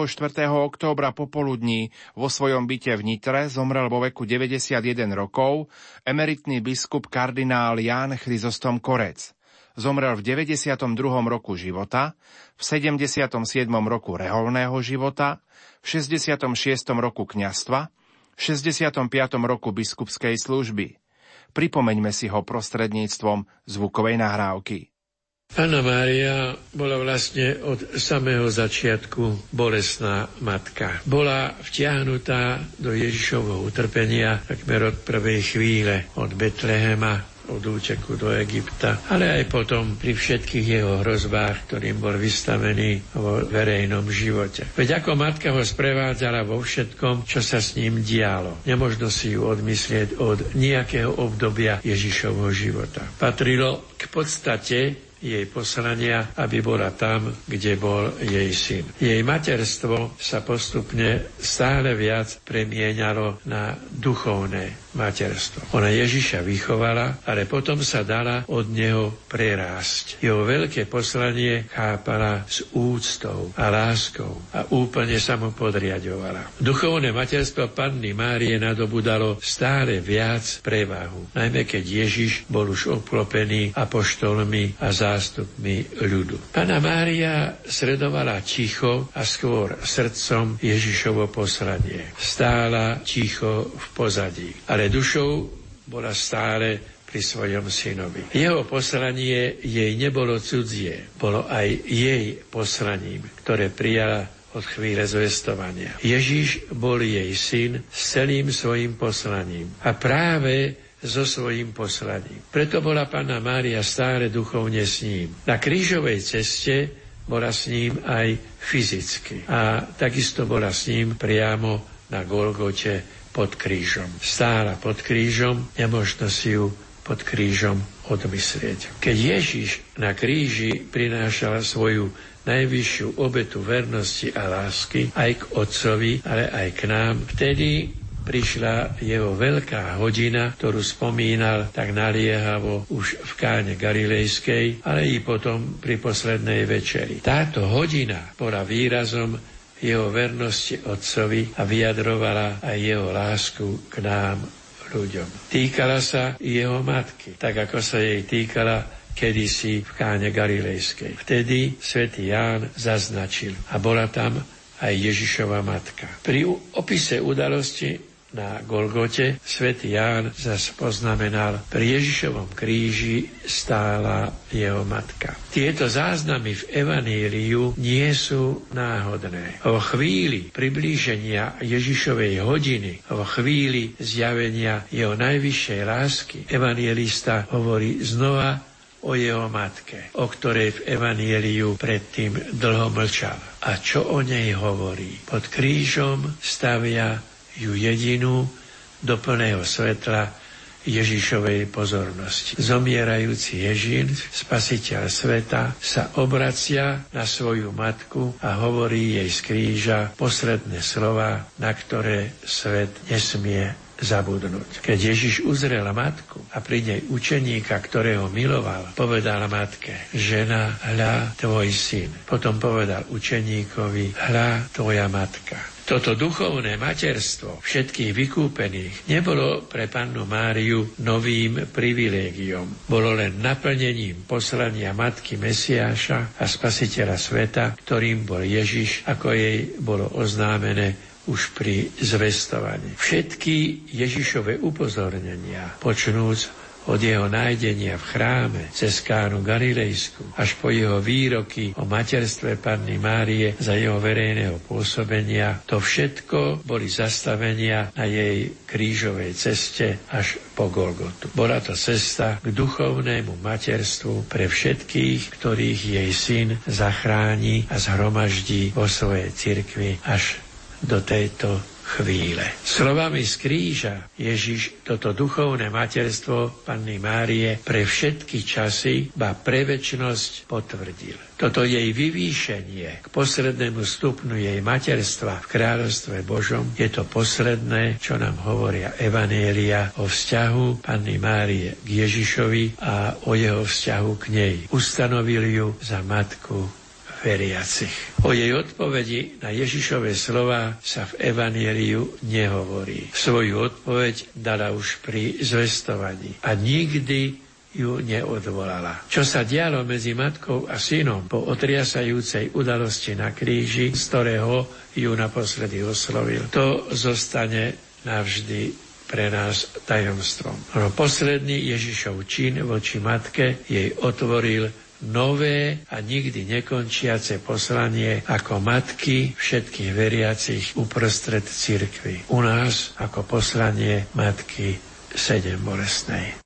októbra popoludní vo svojom byte v Nitre zomrel vo veku 91 rokov emeritný biskup kardinál Ján Chryzostom Korec. Zomrel v 92. roku života, v 77. roku reholného života, v 66. roku kňazstva, v 65. roku biskupskej služby. Pripomeňme si ho prostredníctvom zvukovej nahrávky. Panna Mária bola vlastne od samého začiatku bolestná matka. Bola vtiahnutá do Ježišovho utrpenia takmer od prvej chvíle, od Betlehema, od úteku do Egypta, ale aj potom pri všetkých jeho hrozbách, ktorým bol vystavený vo verejnom živote. Veď ako matka ho sprevádzala vo všetkom, čo sa s ním dialo. Nemožno si ju odmyslieť od nejakého obdobia Ježišovho života. Patrilo k podstate jej poslania, aby bola tam, kde bol jej syn. Jej materstvo sa postupne stále viac premieňalo na duchovné materstvo. Ona Ježiša vychovala, ale potom sa dala od neho prerásť. Jeho veľké poslanie chápala s úctou a láskou a úplne sa mu podriaďovala. Duchovné materstvo Panny Márie nadobudalo stále viac prevahu, najmä keď Ježiš bol už obklopený apoštolmi a zástupmi ľudu. Panna Mária sledovala ticho a skôr srdcom Ježišovo poslanie. Stála ticho v pozadí, ale dušou bola stále pri svojom synovi. Jeho poslanie jej nebolo cudzie, bolo aj jej poslaním, ktoré prijala od chvíle zvestovania. Ježiš bol jej syn s celým svojim poslaním a práve so svojím poslaním. Preto bola Panna Mária stále duchovne s ním. Na krížovej ceste bola s ním aj fyzicky. A takisto bola s ním priamo na Golgote pod krížom. Stála pod krížom, nemožno si ju pod krížom odmyslieť. Keď Ježiš na kríži prinášal svoju najvyššiu obetu vernosti a lásky aj k Otcovi, ale aj k nám, vtedy prišla jeho veľká hodina, ktorú spomínal tak naliehavo už v Káne Galilejskej, ale i potom pri poslednej večeri. Táto hodina bola výrazom jeho vernosti Otcovi a vyjadrovala aj jeho lásku k nám, ľuďom. Týkala sa jeho matky, tak ako sa jej týkala kedysi v Káne Galilejskej. Vtedy svätý Ján zaznačil a bola tam aj Ježišova matka. Pri opise udalosti na Golgote svätý Ján zas poznamenal: pri Ježišovom kríži stála jeho matka. Tieto záznamy v evaníliu nie sú náhodné. Vo chvíli priblíženia Ježišovej hodiny, vo chvíli zjavenia jeho najvyššej lásky, evanjelista hovorí znova o jeho matke, o ktorej v Evanjeliu predtým dlho mlčal. A čo o nej hovorí? Pod krížom stavia ju jedinú do plného svetla Ježišovej pozornosti. Zomierajúci Ježiš, spasiteľ sveta, sa obracia na svoju matku a hovorí jej z kríža posledné slova, na ktoré svet nesmie zabudnúť. Keď Ježiš uzrel matku a pri nej učeníka, ktorého miloval, povedal matke: žena, hľa tvoj syn. Potom povedal učeníkovi: hľa tvoja matka. Toto duchovné materstvo všetkých vykúpených nebolo pre Pannu Máriu novým privilégiom. Bolo len naplnením poslania matky Mesiáša a spasiteľa sveta, ktorým bol Ježiš, ako jej bolo oznámené už pri zvestovaní. Všetky Ježišove upozornenia, počnúc od jeho nájdenia v chráme cez Kánu Galilejsku až po jeho výroky o materstve Panny Márie za jeho verejného pôsobenia, to všetko boli zastavenia na jej krížovej ceste až po Golgotu. Bola to cesta k duchovnému materstvu pre všetkých, ktorých jej syn zachráni a zhromaždí vo svojej cirkvi až do tejto chvíle. Slovami z kríža Ježiš toto duchovné materstvo Panny Márie pre všetky časy, ba pre večnosť potvrdil. Toto jej vyvýšenie k poslednému stupňu jej materstva v kráľovstve Božom je to posledné, čo nám hovoria evanjelia o vzťahu Panny Márie k Ježišovi a o jeho vzťahu k nej. Ustanovil ju za matku veriacich. O jej odpovedi na Ježišove slova sa v Evanjeliu nehovorí. Svoju odpoveď dala už pri zvestovaní a nikdy ju neodvolala. Čo sa dialo medzi matkou a synom po otriasajúcej udalosti na kríži, z ktorého ju naposledy oslovil, to zostane navždy pre nás tajomstvom. No posledný Ježišov čin voči matke jej otvoril nové a nikdy nekončiace poslanie ako matky všetkých veriacich uprostred cirkvi. U nás ako poslanie matky sedembolestnej.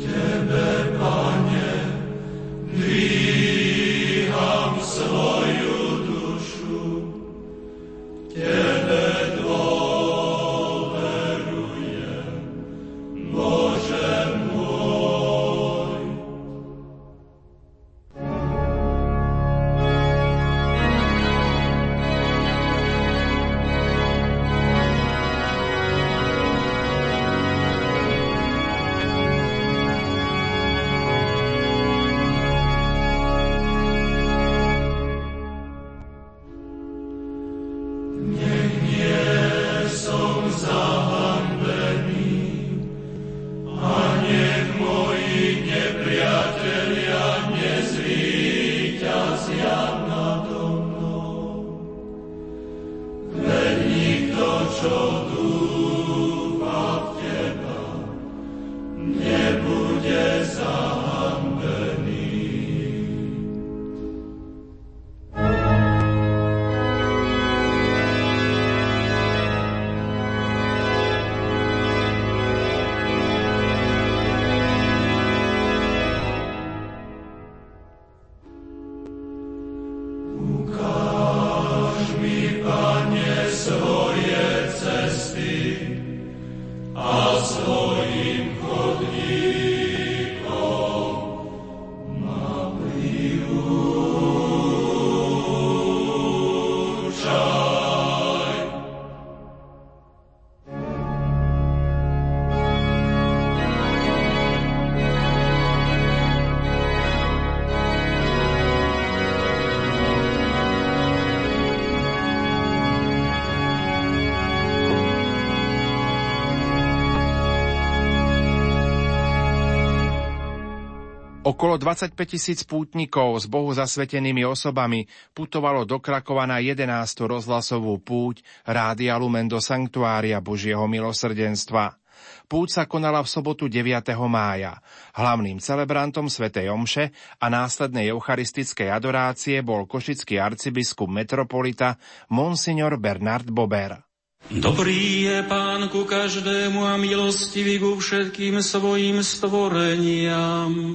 Yeah. Okolo 25 000 pútnikov s Bohu zasvetenými osobami putovalo do Krakova na 11. rozhlasovú púť Rádia Lumen do Sanktuária Božieho milosrdenstva. Púť sa konala v sobotu 9. mája. Hlavným celebrantom svätej omše a následnej eucharistickej adorácie bol košický arcibiskup metropolita monsignor Bernard Bober. Dobrý je Pán ku každému a milostivý ku všetkým svojim stvoreniam.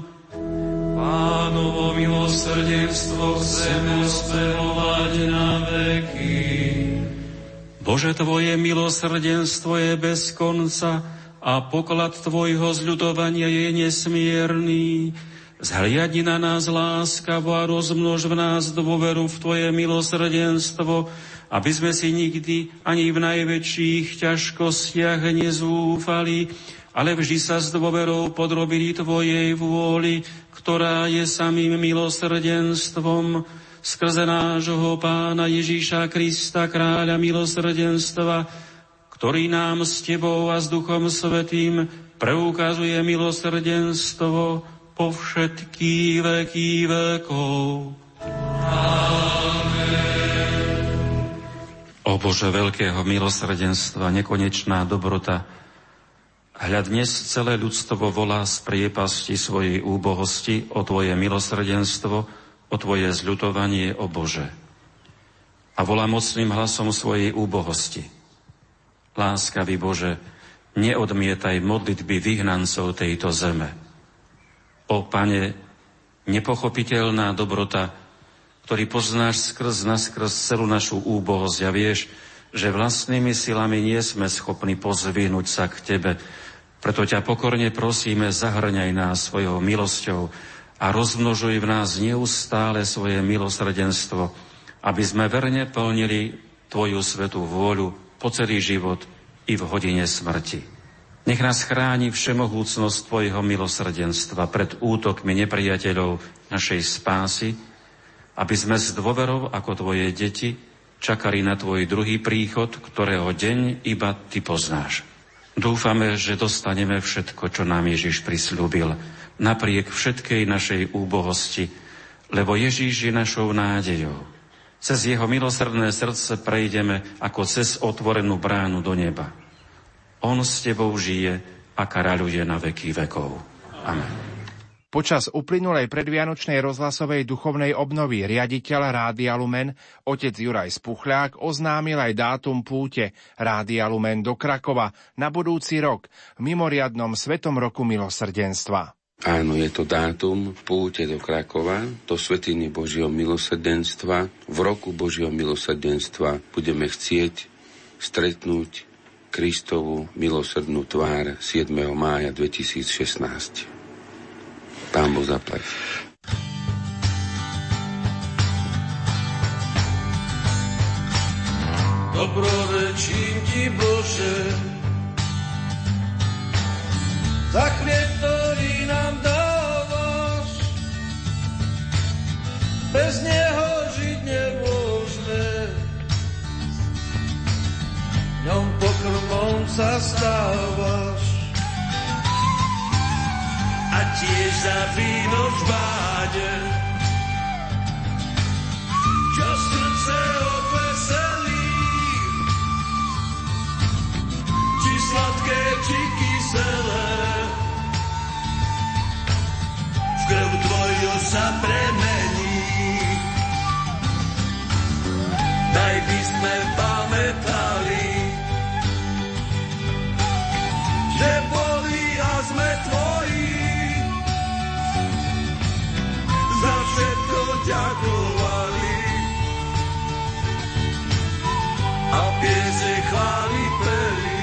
Pánovo milosrdenstvo chceme spevovať na veky. Bože, Tvoje milosrdenstvo je bez konca a poklad Tvojho zľutovania je nesmierný. Zhliadni na nás láskavo a rozmnož v nás dôveru v Tvoje milosrdenstvo, aby sme si nikdy ani v najväčších ťažkostiach nezúfali, ale vždy sa s dôverou podrobili Tvojej vôli, ktorá je samým milosrdenstvom, skrze nášho Pána Ježíša Krista, Kráľa milosrdenstva, ktorý nám s Tebou a s Duchom Svätým preukazuje milosrdenstvo po všetky veky vekov. Amen. O Bože veľkého milosrdenstva, nekonečná dobrota, hľa dnes celé ľudstvo volá z priepasti svojej úbohosti o Tvoje milosrdenstvo, o Tvoje zľutovanie, o Bože. A volá mocným hlasom svojej úbohosti. Láskavý Bože, neodmietaj modlitby vyhnancov tejto zeme. O Pane, nepochopiteľná dobrota, ktorý poznáš naskrz celú našu úbohosť a vieš, že vlastnými silami nie sme schopní pozvinúť sa k Tebe, preto ťa pokorne prosíme, zahrňaj nás svojou milosťou a rozmnožuj v nás neustále svoje milosrdenstvo, aby sme verne plnili Tvoju svätú vôľu po celý život i v hodine smrti. Nech nás chráni všemohúcnosť Tvojho milosrdenstva pred útokmi nepriateľov našej spásy, aby sme s dôverou ako Tvoje deti čakali na Tvoj druhý príchod, ktorého deň iba Ty poznáš. Dúfame, že dostaneme všetko, čo nám Ježiš prisľúbil, napriek všetkej našej úbohosti, lebo Ježiš je našou nádejou. Cez jeho milosrdné srdce prejdeme ako cez otvorenú bránu do neba. On s Tebou žije a kráľuje na veky vekov. Amen. Počas uplynulej predvianočnej rozhlasovej duchovnej obnovy riaditeľ Rádia Lumen, otec Juraj Spuchľák, oznámil aj dátum púte Rádia Lumen do Krakova na budúci rok v mimoriadnom Svetom roku milosrdenstva. Áno, je to dátum púte do Krakova, do Svätyne Božieho milosrdenstva. V roku Božieho milosrdenstva budeme chcieť stretnúť Kristovu milosrdnú tvár 7. mája 2016. Pán Boh zaplať. Dobrorečím Ti, Bože, za chlieb, ktorý nám dávaš. Bez neho žiť nemôžeme, ňom pokrmom sa stávaš. A tiež za víno v báde, čo srdce obveselí, či sladké, či kyselé, v krv Tvoju sa premení. Daj by sme pamätali, že boli a sme Tvoji. Za všetko ďakovali a piese chváli peli.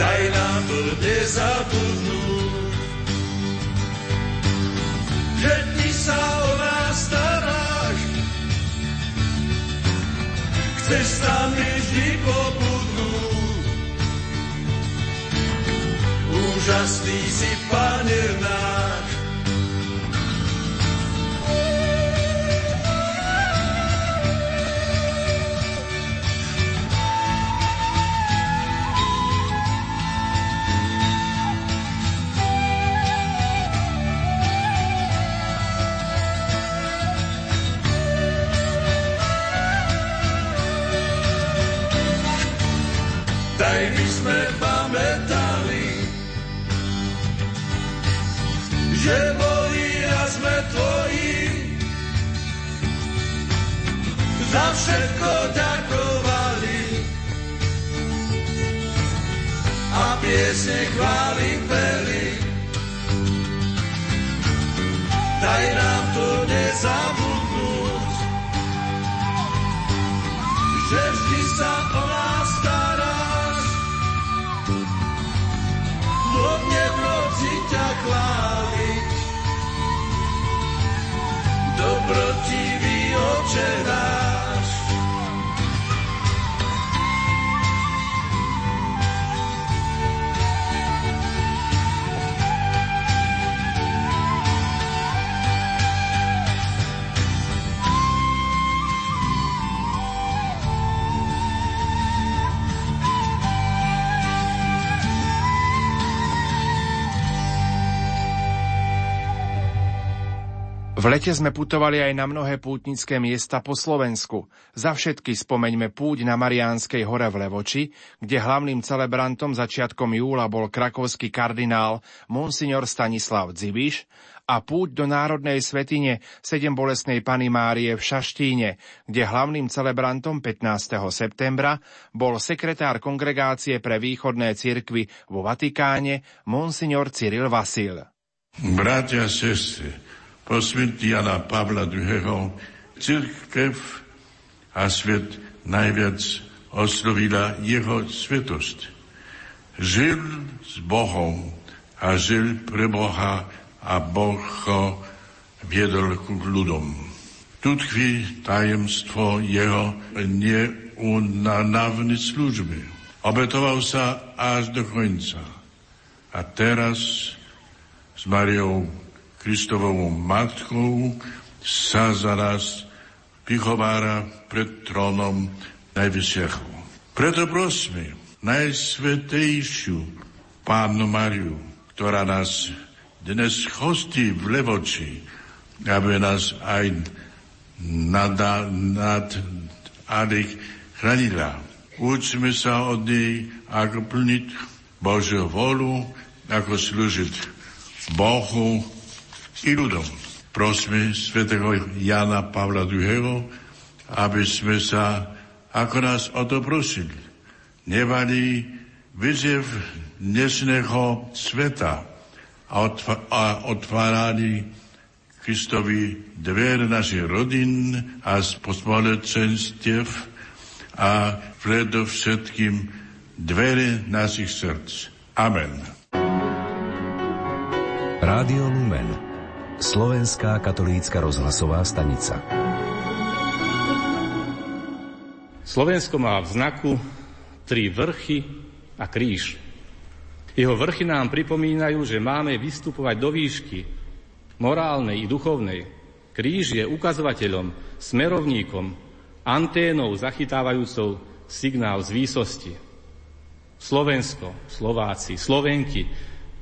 Daj nám to nezabudnúť, že Ty sa o nás staráš. Chceš s nami vždy pobudnúť. Úžasný si, Pane náš. aj my sme pamätali, že boli a sme tvoji. Za všetko ďakovali a piesne chváli peli. Daj nám to nezabudnúť, že vždy sa o nás staráš. Dlhodne v noci ťa chváliť, dobrotivý Oče náš. V lete sme putovali aj na mnohé pútnické miesta po Slovensku. Za všetky spomeňme púť na Mariánskej hore v Levoči, kde hlavným celebrantom začiatkom júla bol krakovský kardinál monsignor Stanislav Dzibiš a púť do Národnej svätyne Sedembolestnej Panny Márie v Šaštíne, kde hlavným celebrantom 15. septembra bol sekretár Kongregácie pre východné cirkvi vo Vatikáne monsignor Cyril Vasil. Bratia a sestry, po smrti Jana Pavla II. Cirkev a svet najviac oslovila jeho svetosť. Žil s Bohom a žil pre Boha a Boh ho viedol ku ľudom. Tu tkví tajemstvo jeho neunavnej služby. Obetoval sa až do konca. A teraz s Máriou Kristovou matkou sa za nás prihovára pred trónom Najvyššieho. Preto prosme Najsvetejšiu Pannu Máriu, ktorá nás dnes hostí v Levoči, aby nás aj nad Alek chránila. Učme sa od nej, ako plniť Božiu vôľu, ako slúžiť Bohu i ľudom. Prosme svätého Jána Pavla II., aby sme sa, ako nás o to prosili, nevali výziev dnešného sveta a otvárali Kristovi dvere našich rodín a spoločenstiev a predovšetkým dvere našich srdc. Amen. Rádio Lumen, Slovenská katolícka rozhlasová stanica. Slovensko má v znaku tri vrchy a kríž. Jeho vrchy nám pripomínajú, že máme vystupovať do výšky, morálnej i duchovnej. Kríž je ukazovateľom, smerovníkom, anténou zachytávajúcou signál z výsosti. Slovensko, Slováci, Slovenky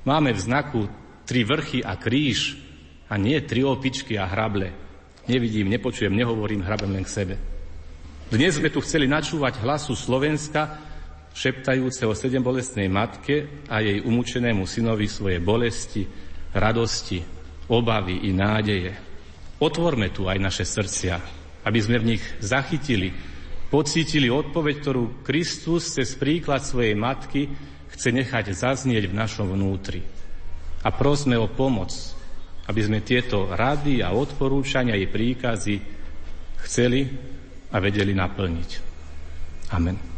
máme v znaku tri vrchy a kríž, a nie tri opičky a hrable. Nevidím, nepočujem, nehovorím, hrabem len k sebe. Dnes sme tu chceli načúvať hlasu Slovenska, šeptajúceho sedembolestnej matke a jej umúčenému synovi svoje bolesti, radosti, obavy i nádeje. Otvorme tu aj naše srdcia, aby sme v nich zachytili, pocítili odpoveď, ktorú Kristus cez príklad svojej matky chce nechať zaznieť v našom vnútri. A prosme o pomoc, aby sme tieto rady a odporúčania i príkazy chceli a vedeli naplniť. Amen.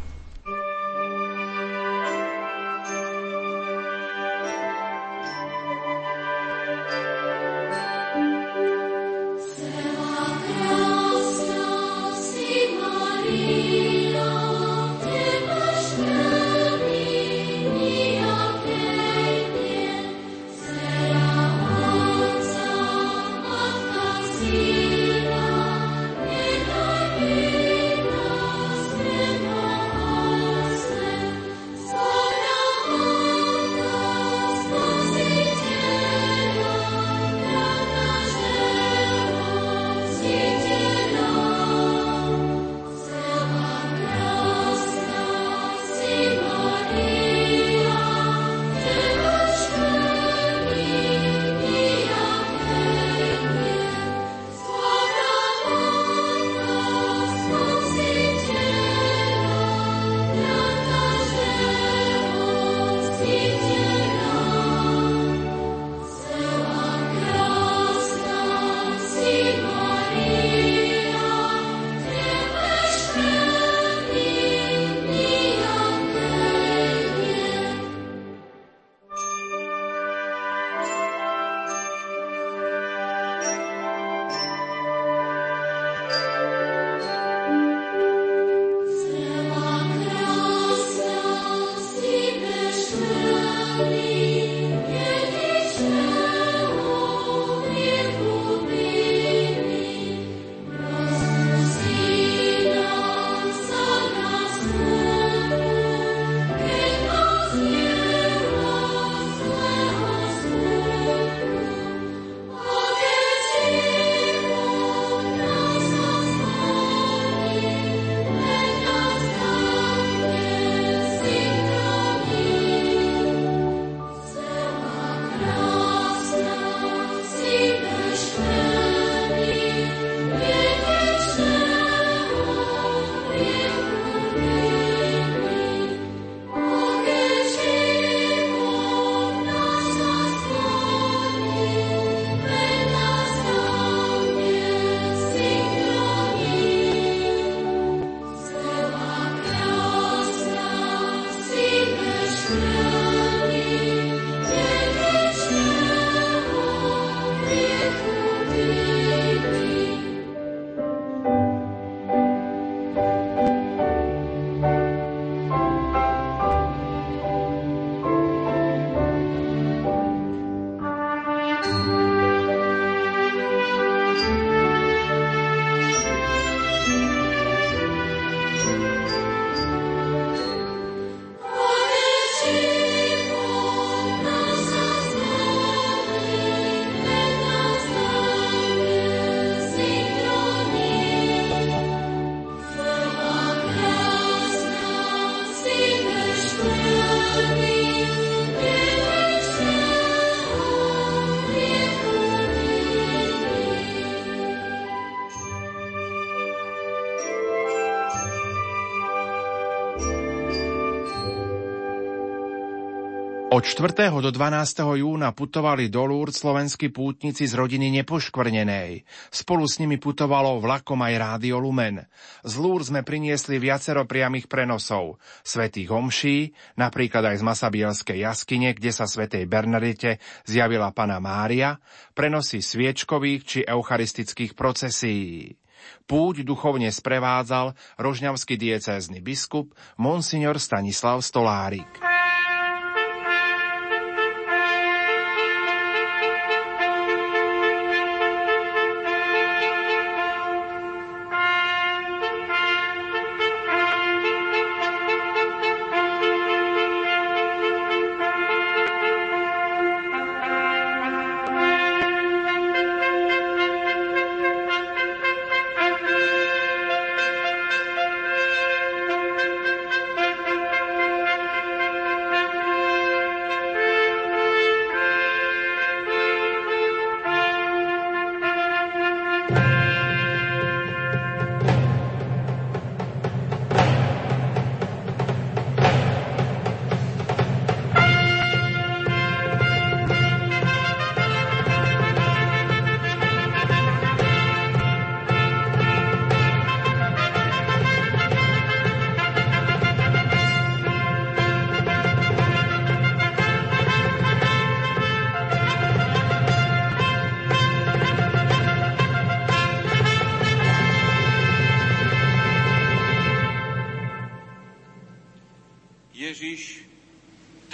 Od 4. do 12. júna putovali do Lúrd slovenskí pútnici z rodiny Nepoškvrnenej. Spolu s nimi putovalo vlakom aj Rádio Lumen. Z Lúrd sme priniesli viacero priamých prenosov svätých omší, napríklad aj z Masabielskej jaskyne, kde sa svätej Bernardite zjavila Panna Mária, prenosy sviečkových či eucharistických procesí. Púť duchovne sprevádzal rožňavský diecézny biskup monsignor Stanislav Stolárik.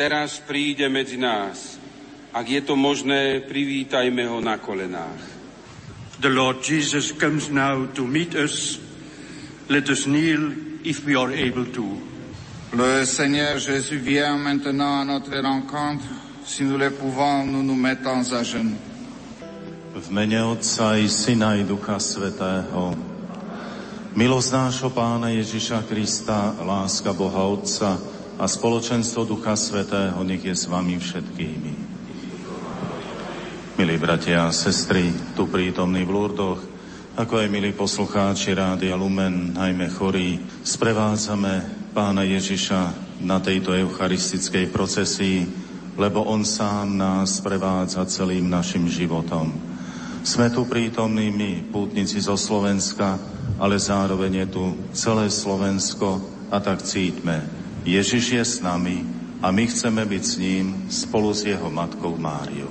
Teraz príde medzi nás. Ak je to možné, privítajme ho na kolenách. The Lord Jesus comes now to meet us. Let us kneel if we are able to. Le Seigneur Jésus vient maintenant à notre rencontre. Si nous le pouvons, nous nous mettons à genoux. V mene Otca i Syna i Ducha Svätého. Milosť nášho Pána Ježiša Krista, láska Boha Otca a spoločenstvo Ducha Svätého nech je s vami všetkými. Milí bratia a sestry, tu prítomní v Lurdoch, ako aj milí poslucháči Rádia Lumen, najmä chorí, sprevádzame Pána Ježiša na tejto eucharistickej procesii, lebo On sám nás sprevádza celým našim životom. Sme tu prítomní my, pútnici zo Slovenska, ale zároveň je tu celé Slovensko a tak cítme, Ježiš je s nami a my chceme byť s ním spolu s jeho matkou Máriou.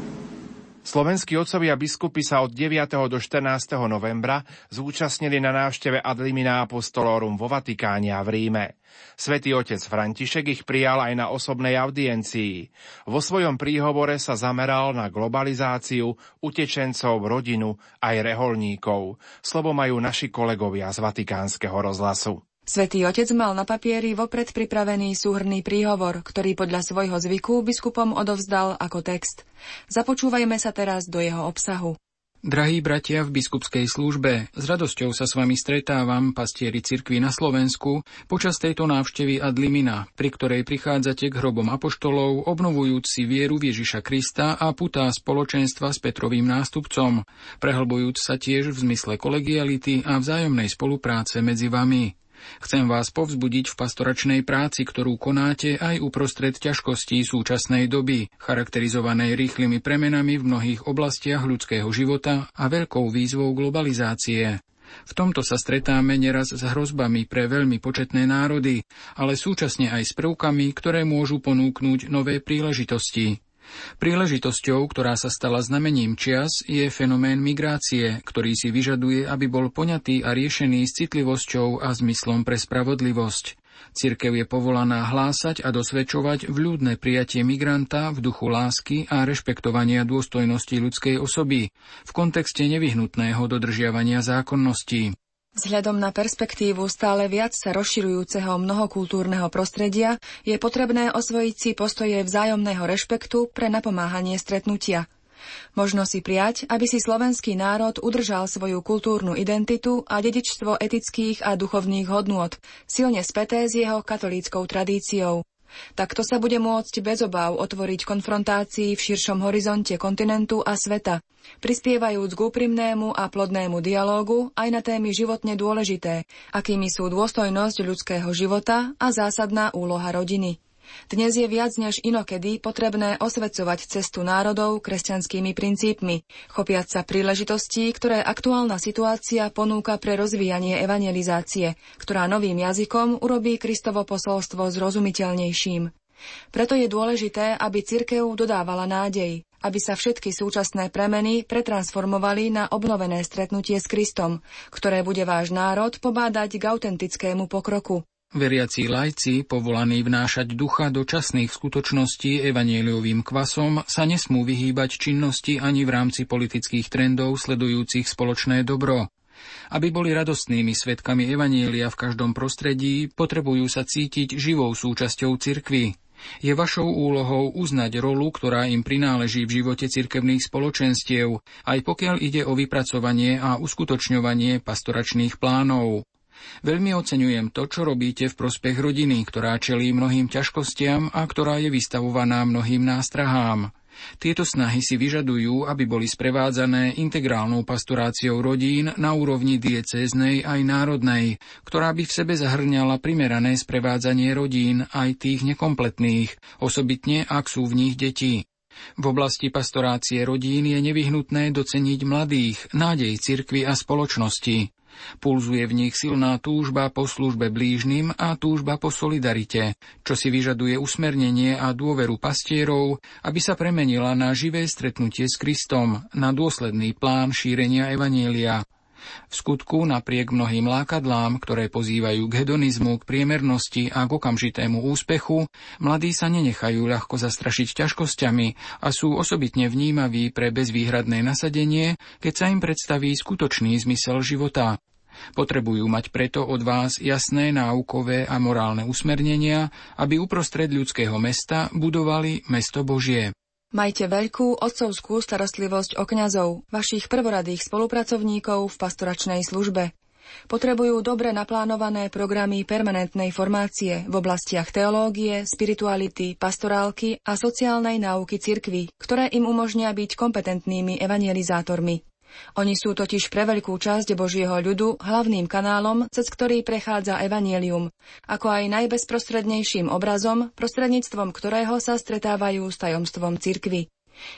Slovenskí otcovia biskupy sa od 9. do 14. novembra zúčastnili na návšteve Ad limina apostolorum vo Vatikáne a v Ríme. Svätý otec František ich prijal aj na osobnej audiencii. Vo svojom príhovore sa zameral na globalizáciu, utečencov, rodinu aj reholníkov. Slovo majú naši kolegovia z Vatikánskeho rozhlasu. Svätý Otec mal na papieri vopred pripravený súhrnný príhovor, ktorý podľa svojho zvyku biskupom odovzdal ako text. Započúvajme sa teraz do jeho obsahu. Drahí bratia v biskupskej službe, s radosťou sa s vami stretávam, pastieri cirkvi na Slovensku, počas tejto návštevy Ad limina, pri ktorej prichádzate k hrobom apoštolov, obnovujúc si vieru v Ježiša Krista a putá spoločenstva s Petrovým nástupcom, prehlbujúc sa tiež v zmysle kolegiality a vzájomnej spolupráce medzi vami. Chcem vás povzbudiť v pastoračnej práci, ktorú konáte aj uprostred ťažkostí súčasnej doby, charakterizovanej rýchlymi premenami v mnohých oblastiach ľudského života a veľkou výzvou globalizácie. V tomto sa stretáme neraz s hrozbami pre veľmi početné národy, ale súčasne aj s prvkami, ktoré môžu ponúknuť nové príležitosti. Príležitosťou, ktorá sa stala znamením čias, je fenomén migrácie, ktorý si vyžaduje, aby bol poňatý a riešený s citlivosťou a zmyslom pre spravodlivosť. Cirkev je povolaná hlásať a dosvedčovať vľúdne prijatie migranta v duchu lásky a rešpektovania dôstojnosti ľudskej osoby v kontexte nevyhnutného dodržiavania zákonností. Vzhľadom na perspektívu stále viac sa rozširujúceho mnohokultúrneho prostredia je potrebné osvojiť si postoje vzájomného rešpektu pre napomáhanie stretnutia. Možno si prijať, aby si slovenský národ udržal svoju kultúrnu identitu a dedičstvo etických a duchovných hodnôt, silne späté s jeho katolíckou tradíciou. Takto sa bude môcť bez obáv otvoriť konfrontácii v širšom horizonte kontinentu a sveta, prispievajúc k úprimnému a plodnému dialógu aj na témy životne dôležité, akými sú dôstojnosť ľudského života a zásadná úloha rodiny. Dnes je viac než inokedy potrebné osvecovať cestu národov kresťanskými princípmi, chopiať sa príležitostí, ktoré aktuálna situácia ponúka pre rozvíjanie evangelizácie, ktorá novým jazykom urobí Kristovo posolstvo zrozumiteľnejším. Preto je dôležité, aby cirkev dodávala nádej, aby sa všetky súčasné premeny pretransformovali na obnovené stretnutie s Kristom, ktoré bude váš národ pobádať k autentickému pokroku. Veriaci laici, povolaní vnášať ducha do časných skutočností evanjeliovým kvasom, sa nesmú vyhýbať činnosti ani v rámci politických trendov sledujúcich spoločné dobro. Aby boli radostnými svedkami evanjelia v každom prostredí, potrebujú sa cítiť živou súčasťou cirkvi. Je vašou úlohou uznať rolu, ktorá im prináleží v živote cirkevných spoločenstiev, aj pokiaľ ide o vypracovanie a uskutočňovanie pastoračných plánov. Veľmi oceňujem to, čo robíte v prospech rodiny, ktorá čelí mnohým ťažkostiam a ktorá je vystavovaná mnohým nástrahám. Tieto snahy si vyžadujú, aby boli sprevádzané integrálnou pastoráciou rodín na úrovni diecéznej aj národnej, ktorá by v sebe zahrňala primerané sprevádzanie rodín aj tých nekompletných, osobitne ak sú v nich deti. V oblasti pastorácie rodín je nevyhnutné doceniť mladých, nádej cirkvi a spoločnosti. Pulzuje v nich silná túžba po službe blížnym a túžba po solidarite, čo si vyžaduje usmernenie a dôveru pastierov, aby sa premenila na živé stretnutie s Kristom, na dôsledný plán šírenia evanjelia. V skutku, napriek mnohým lákadlám, ktoré pozývajú k hedonizmu, k priemernosti a k okamžitému úspechu, mladí sa nenechajú ľahko zastrašiť ťažkosťami a sú osobitne vnímaví pre bezvýhradné nasadenie, keď sa im predstaví skutočný zmysel života. Potrebujú mať preto od vás jasné náukové a morálne usmernenia, aby uprostred ľudského mesta budovali mesto Božie. Majte veľkú otcovskú starostlivosť o kňazov, vašich prvoradých spolupracovníkov v pastoračnej službe. Potrebujú dobre naplánované programy permanentnej formácie v oblastiach teológie, spirituality, pastorálky a sociálnej náuky cirkvi, ktoré im umožnia byť kompetentnými evangelizátormi. Oni sú totiž pre veľkú časť Božieho ľudu hlavným kanálom, cez ktorý prechádza evanjelium, ako aj najbezprostrednejším obrazom, prostredníctvom ktorého sa stretávajú s tajomstvom cirkvi.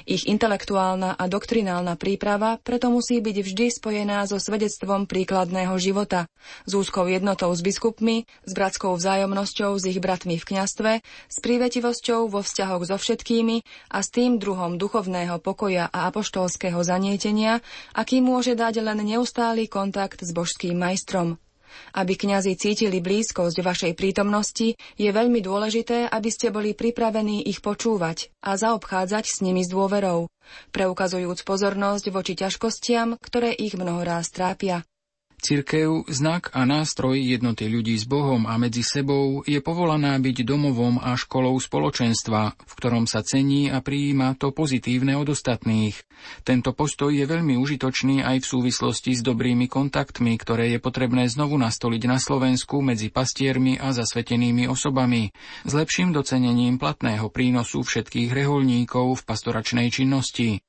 Ich intelektuálna a doktrinálna príprava preto musí byť vždy spojená so svedectvom príkladného života, s úzkou jednotou s biskupmi, s bratskou vzájomnosťou s ich bratmi v kňazstve, s prívetivosťou vo vzťahoch so všetkými a s tým druhom duchovného pokoja a apoštolského zanietenia, aký môže dať len neustály kontakt s božským majstrom. Aby kňazi cítili blízkosť vašej prítomnosti, je veľmi dôležité, aby ste boli pripravení ich počúvať a zaobchádzať s nimi s dôverou, preukazujúc pozornosť voči ťažkostiam, ktoré ich mnohoráz trápia. Cirkev, znak a nástroj jednoty ľudí s Bohom a medzi sebou, je povolaná byť domovom a školou spoločenstva, v ktorom sa cení a prijíma to pozitívne od ostatných. Tento postoj je veľmi užitočný aj v súvislosti s dobrými kontaktmi, ktoré je potrebné znovu nastoliť na Slovensku medzi pastiermi a zasvetenými osobami, s lepším docenením platného prínosu všetkých reholníkov v pastoračnej činnosti.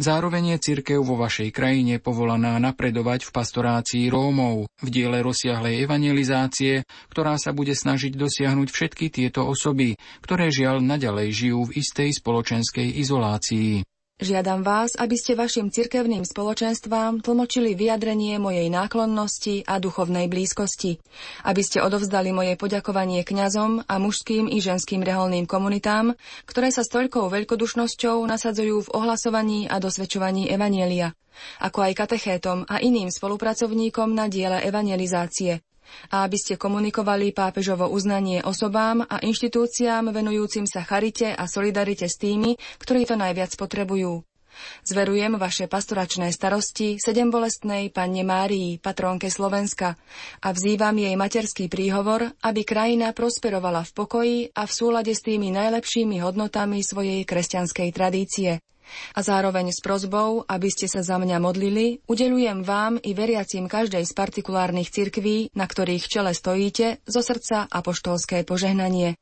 Zároveň je cirkev vo vašej krajine povolaná napredovať v pastorácii Rómov, v diele rozsiahlej evangelizácie, ktorá sa bude snažiť dosiahnuť všetky tieto osoby, ktoré žiaľ naďalej žijú v istej spoločenskej izolácii. Žiadam vás, aby ste vašim cirkevným spoločenstvám tlmočili vyjadrenie mojej náklonnosti a duchovnej blízkosti, aby ste odovzdali moje poďakovanie kňazom a mužským i ženským reholným komunitám, ktoré sa s toľkou veľkodušnosťou nasadzujú v ohlasovaní a dosvedčovaní evanjelia, ako aj katechétom a iným spolupracovníkom na diele evangelizácie, a aby ste komunikovali pápežovo uznanie osobám a inštitúciám venujúcim sa charite a solidarite s tými, ktorí to najviac potrebujú. Zverujem vaše pastoračné starosti sedembolestnej Panne Márii, patrónke Slovenska, a vzývam jej materský príhovor, aby krajina prosperovala v pokoji a v súlade s tými najlepšími hodnotami svojej kresťanskej tradície. A zároveň s prosbou, aby ste sa za mňa modlili, udeľujem vám i veriacim každej z partikulárnych cirkví, na ktorých čele stojíte, zo srdca apoštolské požehnanie.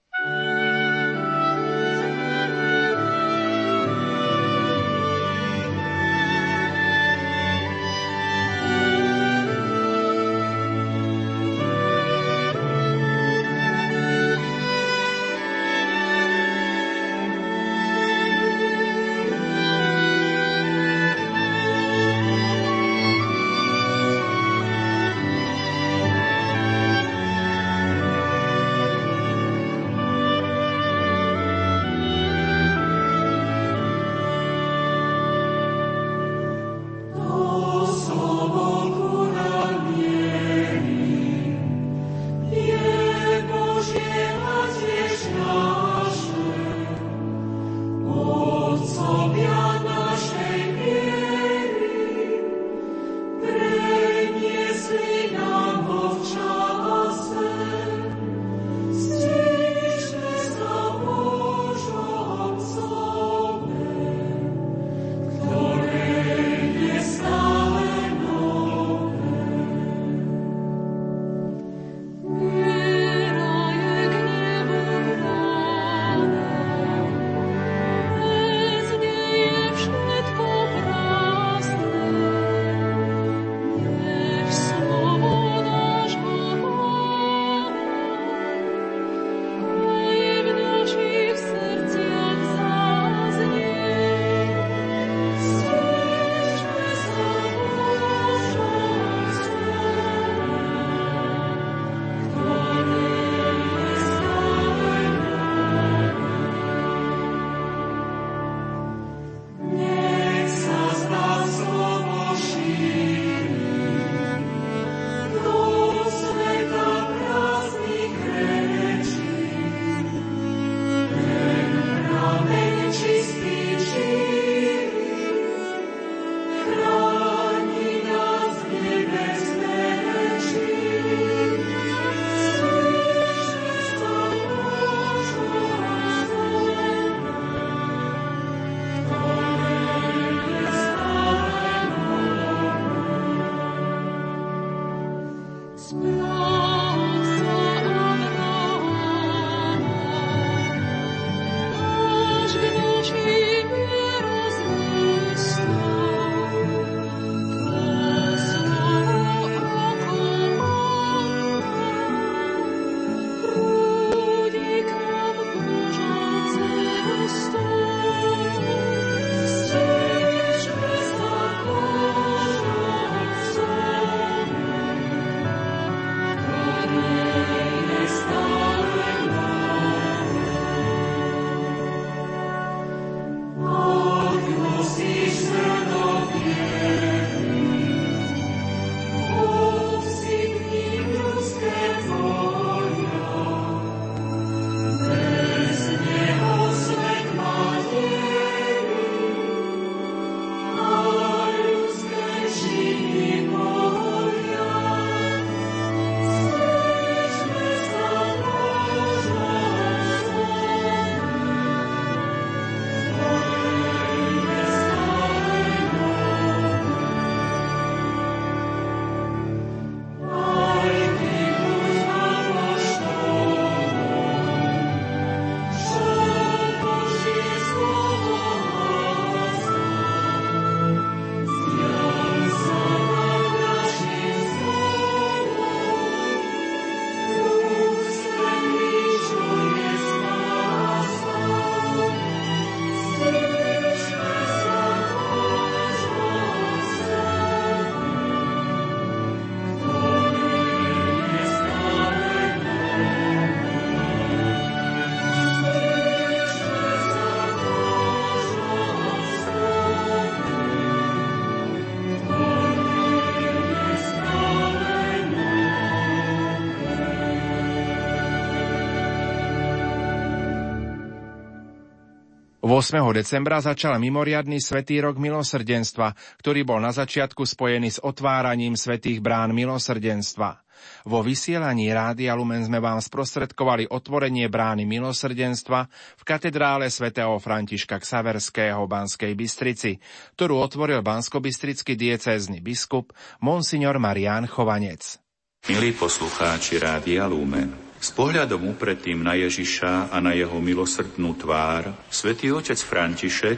8. decembra začal mimoriadny Svätý rok milosrdenstva, ktorý bol na začiatku spojený s otváraním svätých brán milosrdenstva. Vo vysielaní Rádia Lumen sme vám sprostredkovali otvorenie brány milosrdenstva v katedrále svätého Františka Ksaverského v Banskej Bystrici, ktorú otvoril banskobystrický diecézny biskup monsignor Marián Chovanec. Milí poslucháči Rádia Lumen, s pohľadom upredtým na Ježiša a na jeho milosrdnú tvár, svätý otec František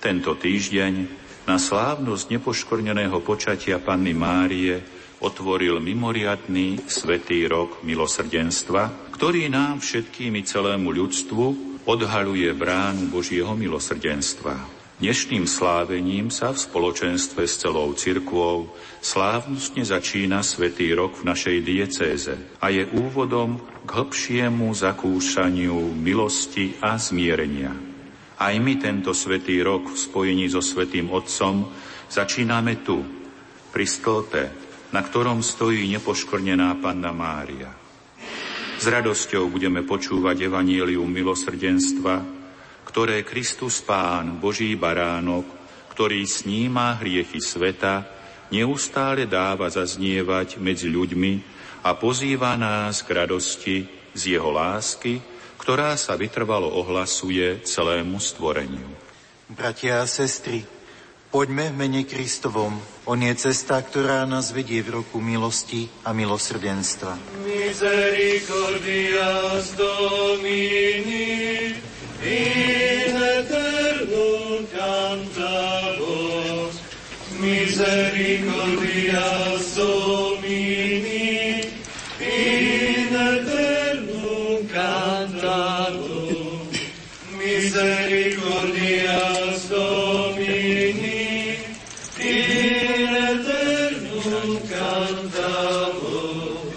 tento týždeň na slávnosť nepoškorneného počatia Panny Márie otvoril mimoriadny svätý rok milosrdenstva, ktorý nám všetkým i celému ľudstvu odhaľuje bránu Božieho milosrdenstva. Dnešným slávením sa v spoločenstve s celou cirkvou slávnostne začína svätý rok v našej diecéze a je úvodom k hlbšiemu zakúšaniu milosti a zmierenia. Aj my tento svätý rok v spojení so Svätým Otcom začíname tu, pri stĺpe, na ktorom stojí nepoškornená Panna Mária. S radosťou budeme počúvať evanjelium milosrdenstva, ktoré Kristus Pán, Boží baránok, ktorý sníma hriechy sveta, neustále dáva zaznievať medzi ľuďmi a pozýva nás k radosti z jeho lásky, ktorá sa vytrvalo ohlasuje celému stvoreniu. Bratia a sestry, poďme v mene Kristovom. On je cesta, ktorá nás vedie v roku milosti a milosrdenstva. Misericordias Domini, in eternum cantabos, misericordias Domini, in eternum cantabos, misericordias Domini, in eternum cantabos,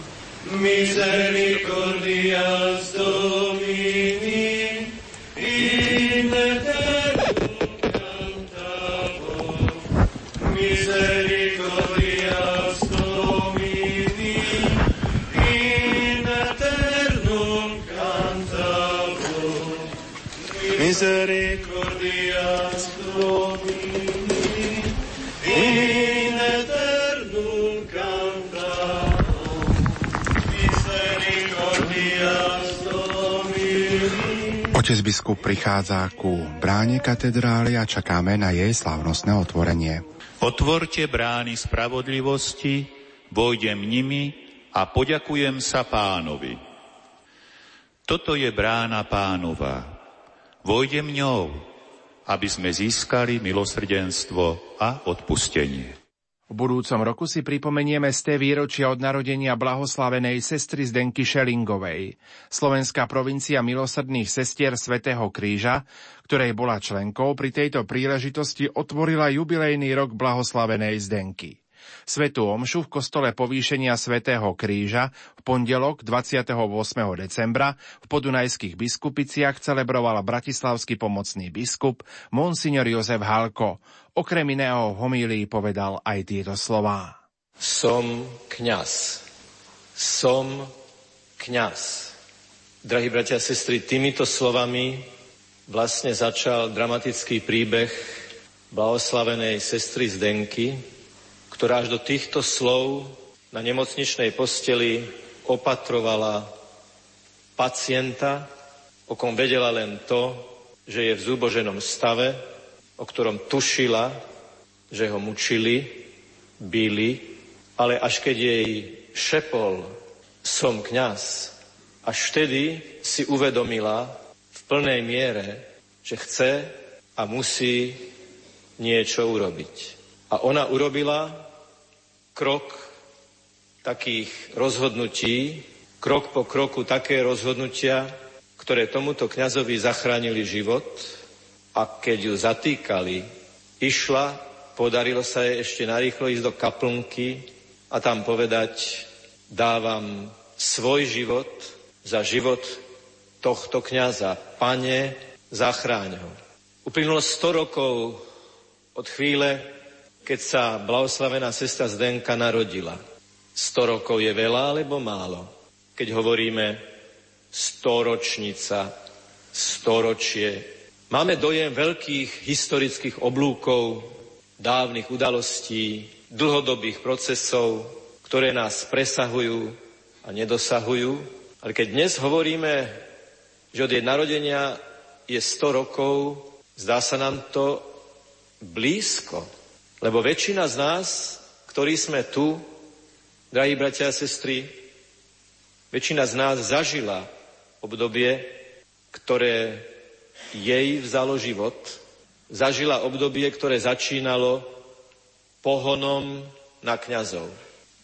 misericordias Domini. Misericordias Domini, in eternum cantamus. Misericordias Domini. Otec biskup prichádza ku bráne katedrály a čakáme na jej slávnostné otvorenie. Otvorte brány spravodlivosti, vojdem nimi a poďakujem sa Pánovi. Toto je brána Pánova. Vojdem ňou, aby sme získali milosrdenstvo a odpustenie. V budúcom roku si pripomenieme 100. výročia od narodenia blahoslavenej sestry Zdenky Šelingovej. Slovenská provincia milosrdných sestier Svätého Kríža, ktorej bola členkou, pri tejto príležitosti otvorila jubilejný rok blahoslavenej Zdenky. Svätú omšu v kostole povýšenia Svätého Kríža v pondelok 28. decembra v Podunajských Biskupiciach celebroval bratislavský pomocný biskup monsignor Jozef Halko. Okrem iného v homílii povedal aj tieto slová. Som kňaz. Som kňaz. Drahí bratia a sestry, týmito slovami vlastne začal dramatický príbeh blahoslavenej sestry Zdenky, ktorá až do týchto slov na nemocničnej posteli opatrovala pacienta, o kom vedela len to, že je v zúboženom stave, o ktorom tušila, že ho mučili, bili, ale až keď jej šepol som kňaz, až vtedy si uvedomila v plnej miere, že chce a musí niečo urobiť. A ona urobila krok takých rozhodnutí, krok po kroku také rozhodnutia, ktoré tomuto kňazovi zachránili život, a keď ju zatýkali, išla, podarilo sa jej ešte narýchlo ísť do kaplnky a tam povedať, dávam svoj život za život tohto kňaza. Pane, zachráň ho. Uplynulo 100 rokov od chvíle, keď sa blahoslavená sestra Zdenka narodila. 100 rokov je veľa alebo málo? Keď hovoríme 100-ročnica, 100-ročie, Máme dojem veľkých historických oblúkov, dávnych udalostí, dlhodobých procesov, ktoré nás presahujú a nedosahujú. Ale keď dnes hovoríme, že od jej narodenia je 100 rokov, zdá sa nám to blízko. Lebo väčšina z nás, ktorí sme tu, drahí bratia a sestry, väčšina z nás zažila obdobie, ktoré jej vzalo život. Zažila obdobie, ktoré začínalo pohonom na kňazov.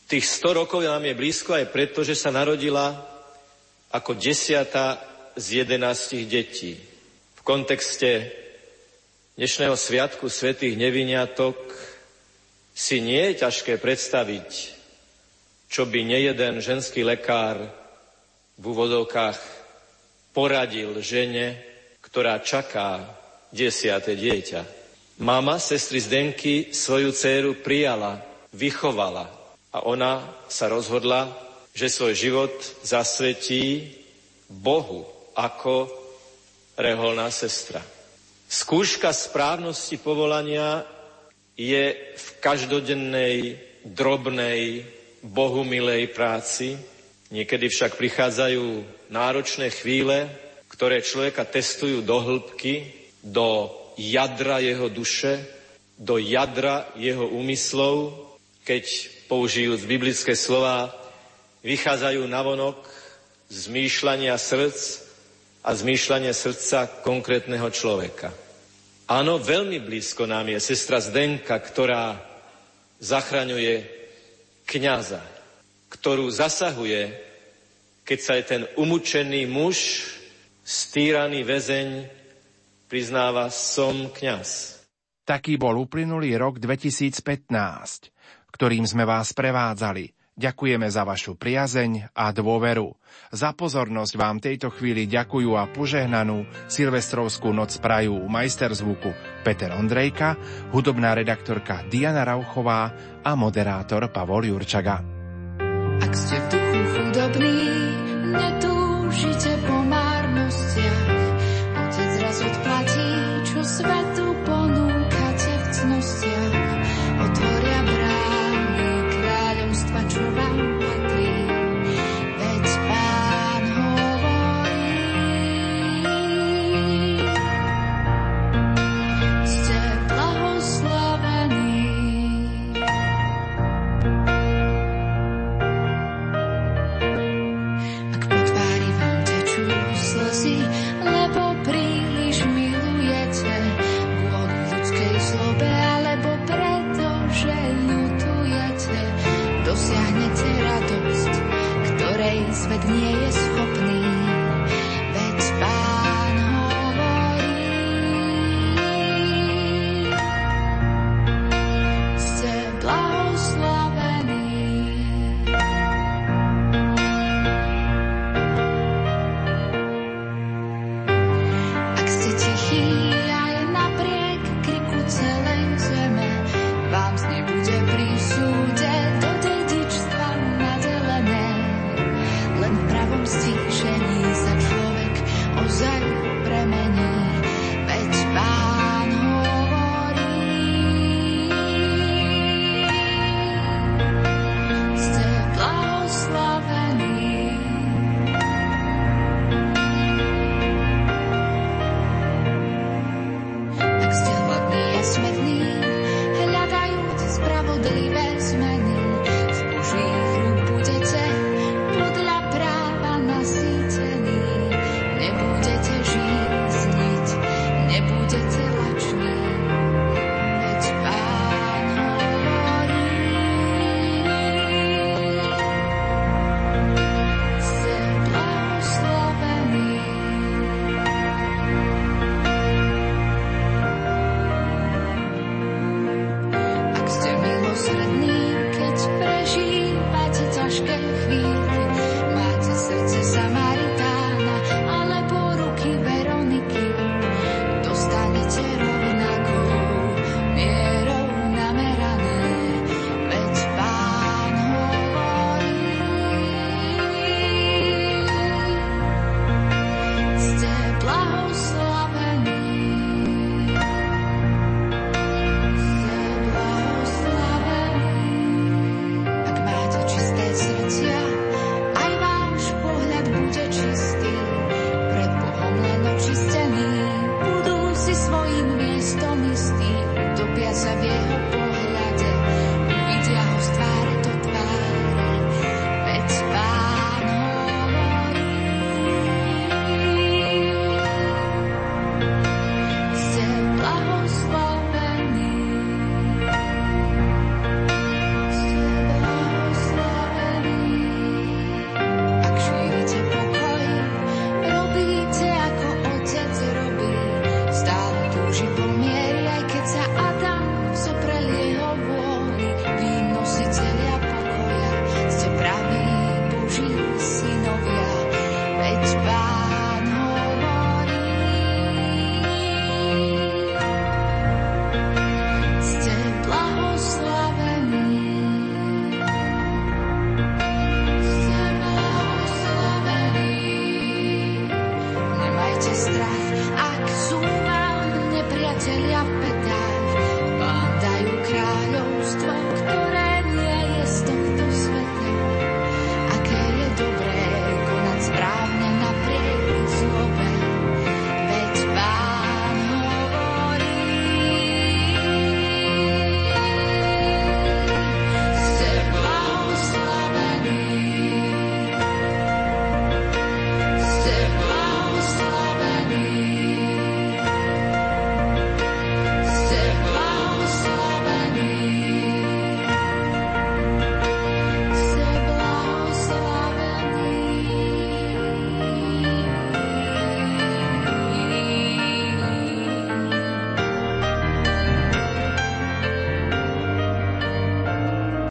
Tých 100 rokov nám je blízko aj preto, že sa narodila ako 10. z 11 detí. V kontexte dnešného sviatku svätých neviniatok si nie je ťažké predstaviť, čo by nejeden ženský lekár v úvodovkách poradil žene, ktorá čaká 10. dieťa. Mama sestry Zdenky svoju dcéru prijala, vychovala a ona sa rozhodla, že svoj život zasvetí Bohu ako reholná sestra. Skúška správnosti povolania je v každodennej, drobnej, bohumilej práci. Niekedy však prichádzajú náročné chvíle, ktoré človeka testujú do hĺbky, do jadra jeho duše, do jadra jeho úmyslov, keď, použijúc biblické slova, vychádzajú navonok zmýšľania srdc a zmýšľanie srdca konkrétneho človeka. Áno, veľmi blízko nám je sestra Zdenka, ktorá zachraňuje kňaza, ktorú zasahuje, keď sa je ten umúčený muž, stýraný väzeň, priznáva, som kňaz. Taký bol uplynulý rok 2015, ktorým sme vás prevádzali. Ďakujeme za vašu priazeň a dôveru. Za pozornosť vám tejto chvíli ďakujú a požehnanú silvestrovskú noc prajú majster zvuku Peter Ondrejka, hudobná redaktorka Diana Rauchová a moderátor Pavol Jurčaga. Ak ste v duchu chudobný, netúžite po márnostiach. Otec raz odplatí, čo svetu ponúkate v cnostiach. Otvoria brány kráľovstva, čo vám patrí. Veď Pán hovorí. Ste blahoslavení. Lebo príliš milujete kvôli ľudskej zlobe, alebo preto, že ľutujete. Dosiahnete radosť, ktorej svet nie je schopný.